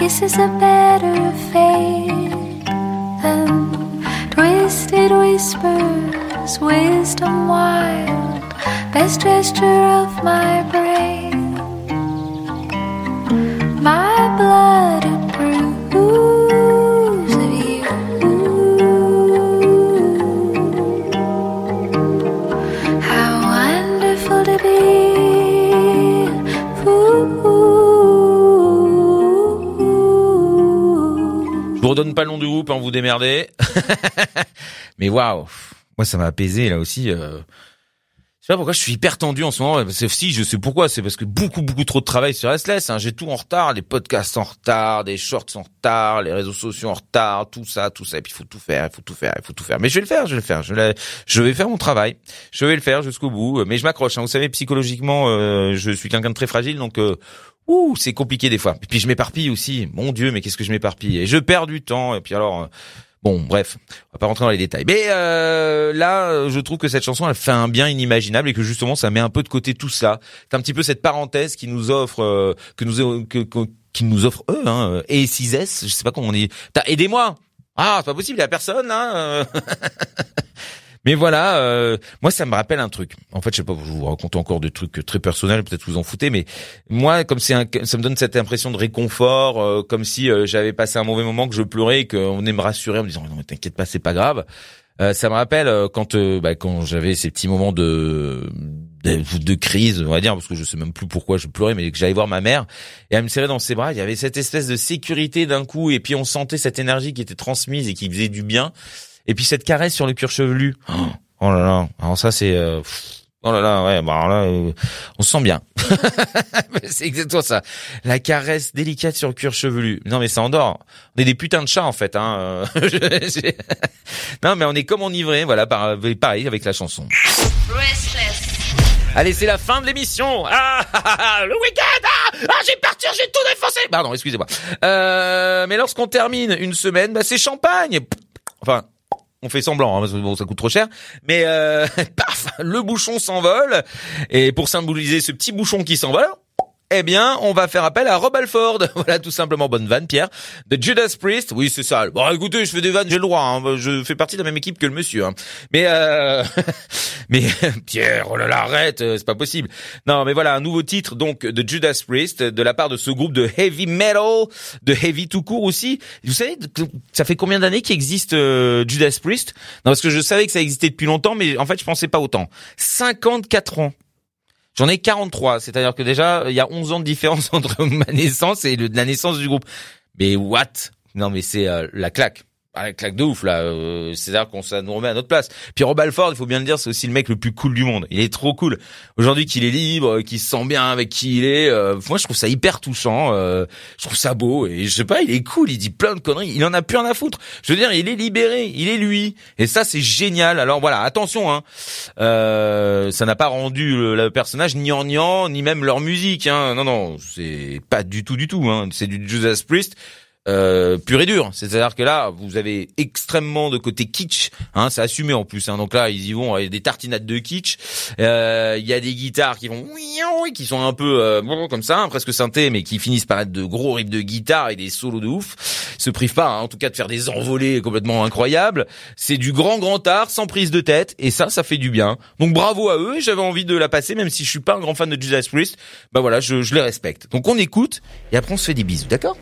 This is a better fate than whispers wisdom wild, best gesture of my brain. My blood approves of you. How wonderful to be. On donne pas le nom du groupe, hein, vous démerdez. Mais waouh, moi ça m'a apaisé là aussi. Euh... Je sais pas pourquoi je suis hyper tendu en ce moment. Parce que, si, je sais pourquoi, c'est parce que beaucoup beaucoup trop de travail sur R S T L S S. Hein. J'ai tout en retard, les podcasts en retard, les shorts en retard, les réseaux sociaux en retard, tout ça, tout ça. Et puis il faut tout faire, il faut tout faire, il faut tout faire. Mais je vais le faire, je vais le faire. Je, la... je vais faire mon travail, je vais le faire jusqu'au bout. Mais je m'accroche. Hein. Vous savez, psychologiquement, euh, je suis quelqu'un de très fragile, donc. Euh... Ouh, c'est compliqué des fois. Et puis je m'éparpille aussi. Mon Dieu, mais qu'est-ce que je m'éparpille. Et je perds du temps. Et puis alors, euh, bon, bref, on va pas rentrer dans les détails. Mais euh, là, je trouve que cette chanson, elle fait un bien inimaginable et que justement, ça met un peu de côté tout ça. C'est un petit peu cette parenthèse qui nous offre, euh, que nous, que, que qui nous offre eux, hein. A E S E A S E S, je sais pas comment on dit. T'as, aidez-moi. Ah, c'est pas possible, il y a personne là. Mais voilà, euh, moi ça me rappelle un truc. En fait, je sais pas, je vous raconte encore des trucs très personnels, peut-être vous en foutez, mais moi, comme c'est, un, ça me donne cette impression de réconfort, euh, comme si euh, j'avais passé un mauvais moment, que je pleurais, et qu'on venait me rassurer en me disant non, mais t'inquiète pas, c'est pas grave. Euh, ça me rappelle quand, euh, bah, quand j'avais ces petits moments de, de de crise, on va dire, parce que je sais même plus pourquoi je pleurais, mais que j'allais voir ma mère et elle me serrait dans ses bras. Il y avait cette espèce de sécurité d'un coup, et puis on sentait cette énergie qui était transmise et qui faisait du bien. Et puis cette caresse sur le cuir chevelu, oh, oh là là, alors ça c'est, euh, oh là là, ouais, bah là, euh, on se sent bien. C'est exactement ça, la caresse délicate sur le cuir chevelu. Non mais ça endort. On est des putains de chats en fait. Hein. Non mais on est comme enivrés, voilà, pareil avec la chanson. Restless. Allez, c'est la fin de l'émission. Ah, ah, ah le week-end. Ah, ah j'ai partir, j'ai tout défoncé. Pardon, excusez-moi. Euh, mais lorsqu'on termine une semaine, bah c'est champagne. Enfin. On fait semblant, hein, parce que bon, ça coûte trop cher. Mais euh, paf, le bouchon s'envole. Et pour symboliser ce petit bouchon qui s'envole, eh bien, on va faire appel à Rob Halford. Voilà, tout simplement, bonne vanne, Pierre. De Judas Priest. Oui, c'est ça. Bon, écoutez, je fais des vannes, j'ai le droit. Hein. Je fais partie de la même équipe que le monsieur. Hein. Mais, euh, mais Pierre, oh là là, arrête, c'est pas possible. Non, mais voilà, un nouveau titre donc de Judas Priest, de la part de ce groupe de heavy metal, de heavy tout court aussi. Vous savez, ça fait combien d'années qu'existe euh, Judas Priest? Non, parce que je savais que ça existait depuis longtemps, mais en fait, je pensais pas autant. cinquante-quatre ans. J'en ai quarante-trois, c'est-à-dire que déjà, il y a onze ans de différence entre ma naissance et le, la naissance du groupe. Mais what? Non, mais c'est euh, la claque. Ah, la claque de ouf, là. Euh, c'est-à-dire qu'on ça nous remet à notre place. Puis Rob Halford, il faut bien le dire, c'est aussi le mec le plus cool du monde. Il est trop cool. Aujourd'hui, qu'il est libre, qu'il se sent bien avec qui il est. Euh, moi, je trouve ça hyper touchant. Euh, je trouve ça beau. Et je sais pas, il est cool. Il dit plein de conneries. Il en a plus rien à foutre. Je veux dire, il est libéré. Il est lui. Et ça, c'est génial. Alors voilà, attention. Hein. Euh, ça n'a pas rendu le, le personnage ni gnangnan, ni même leur musique. Hein. Non, non, c'est pas du tout, du tout. Hein. C'est du Judas Priest. Euh, pur et dur, c'est-à-dire que là vous avez extrêmement de côté kitsch, hein, c'est assumé en plus, hein, donc là ils y vont, il y a des tartinades de kitsch, il euh, y a des guitares qui vont, qui sont un peu euh, comme ça, hein, presque synthé, mais qui finissent par être de gros riffs de guitare et des solos de ouf. Ils se privent pas, hein, en tout cas de faire des envolées complètement incroyables. C'est du grand grand art sans prise de tête et ça, ça fait du bien. Donc bravo à eux, j'avais envie de la passer, même si je suis pas un grand fan de Judas Priest, bah voilà, je, je les respecte. Donc on écoute et après on se fait des bisous, d'accord?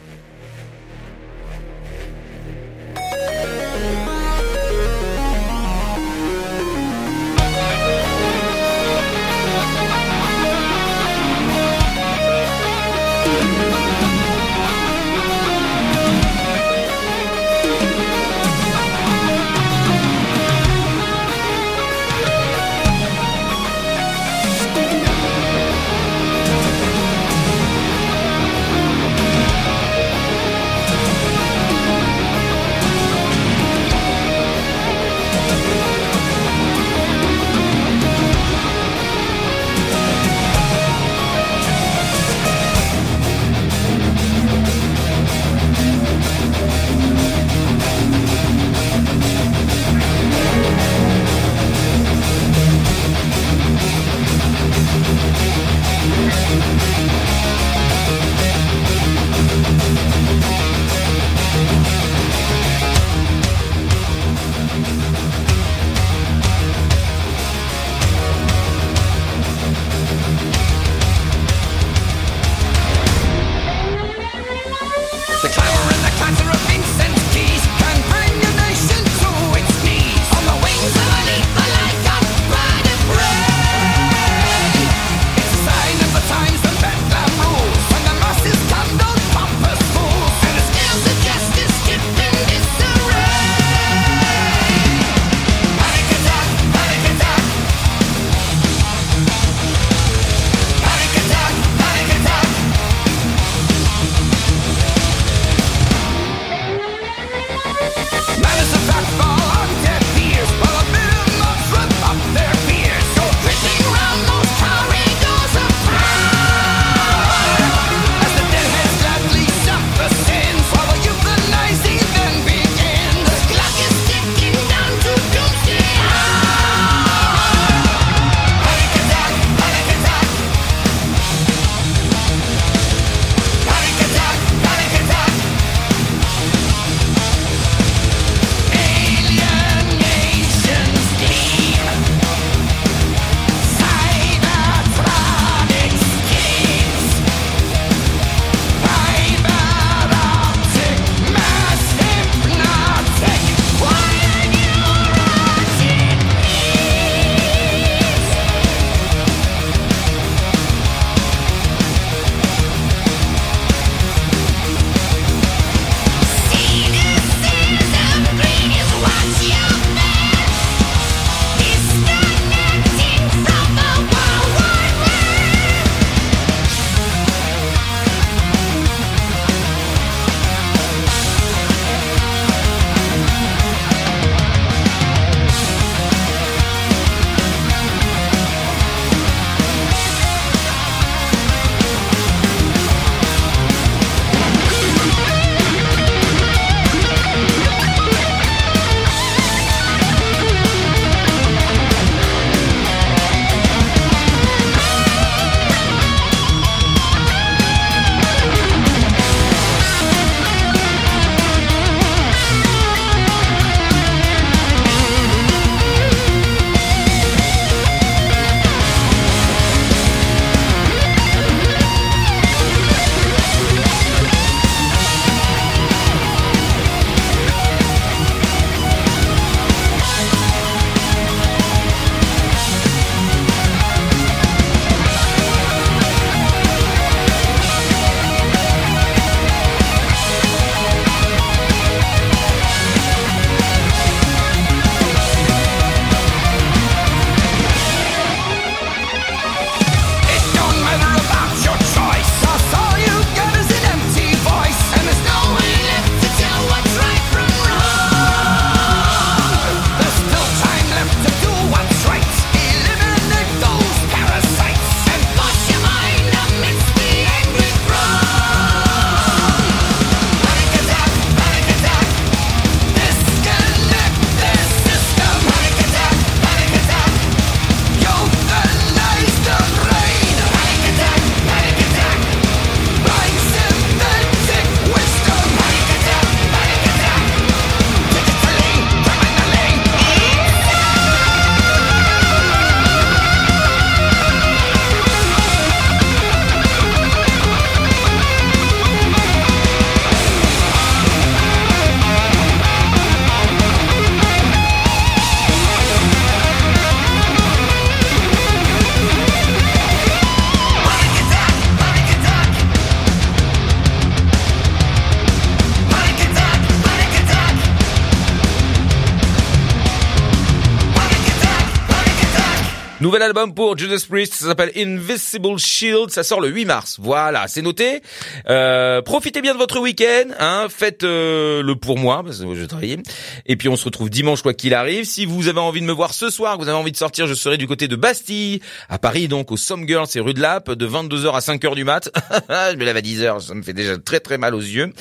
Nouvel album pour Judas Priest, ça s'appelle Invisible Shield, ça sort le huit mars. Voilà, c'est noté. Euh, profitez bien de votre week-end, hein, faites euh, le pour moi, parce que je vais travailler. Et puis on se retrouve dimanche quoi qu'il arrive. Si vous avez envie de me voir ce soir, que vous avez envie de sortir, je serai du côté de Bastille, à Paris, donc au Some Girls, c'est rue de Lappe, de vingt-deux heures à cinq heures du mat. Je me lève à dix heures, ça me fait déjà très très mal aux yeux.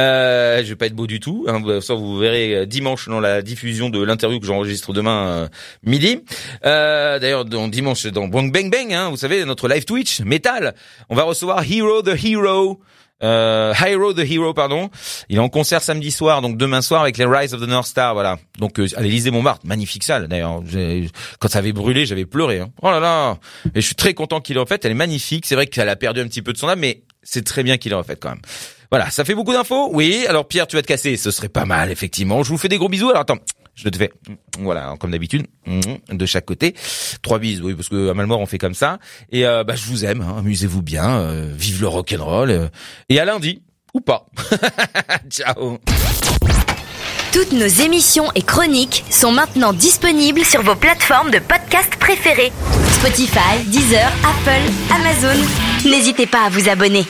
Euh, je vais pas être beau du tout, hein, ça vous verrez dimanche dans la diffusion de l'interview que j'enregistre demain euh, midi. Euh, d'ailleurs, dans dimanche dans Bang Bang Bang, hein, vous savez, notre live Twitch métal, on va recevoir Hero the Hero euh, Hero the Hero pardon, il est en concert samedi soir, donc demain soir avec les Rise of the North Star, voilà, donc euh, à l'Élysée Montmartre, magnifique salle d'ailleurs, j'ai, quand ça avait brûlé j'avais pleuré, hein. Oh là là, et je suis très content qu'il l'ait refaite, elle est magnifique, c'est vrai qu'elle a perdu un petit peu de son âme, mais c'est très bien qu'il l'ait refaite quand même. Voilà, ça fait beaucoup d'infos, oui, alors Pierre tu vas te casser, ce serait pas mal effectivement, je vous fais des gros bisous, alors attends, je te fais, voilà, comme d'habitude, de chaque côté, trois bises, oui, parce que à Malmort on fait comme ça. Et euh, bah je vous aime, hein, amusez-vous bien, euh, vive le rock'n'roll, euh, et à lundi ou pas. Ciao. Toutes nos émissions et chroniques sont maintenant disponibles sur vos plateformes de podcasts préférées, Spotify, Deezer, Apple, Amazon. N'hésitez pas à vous abonner.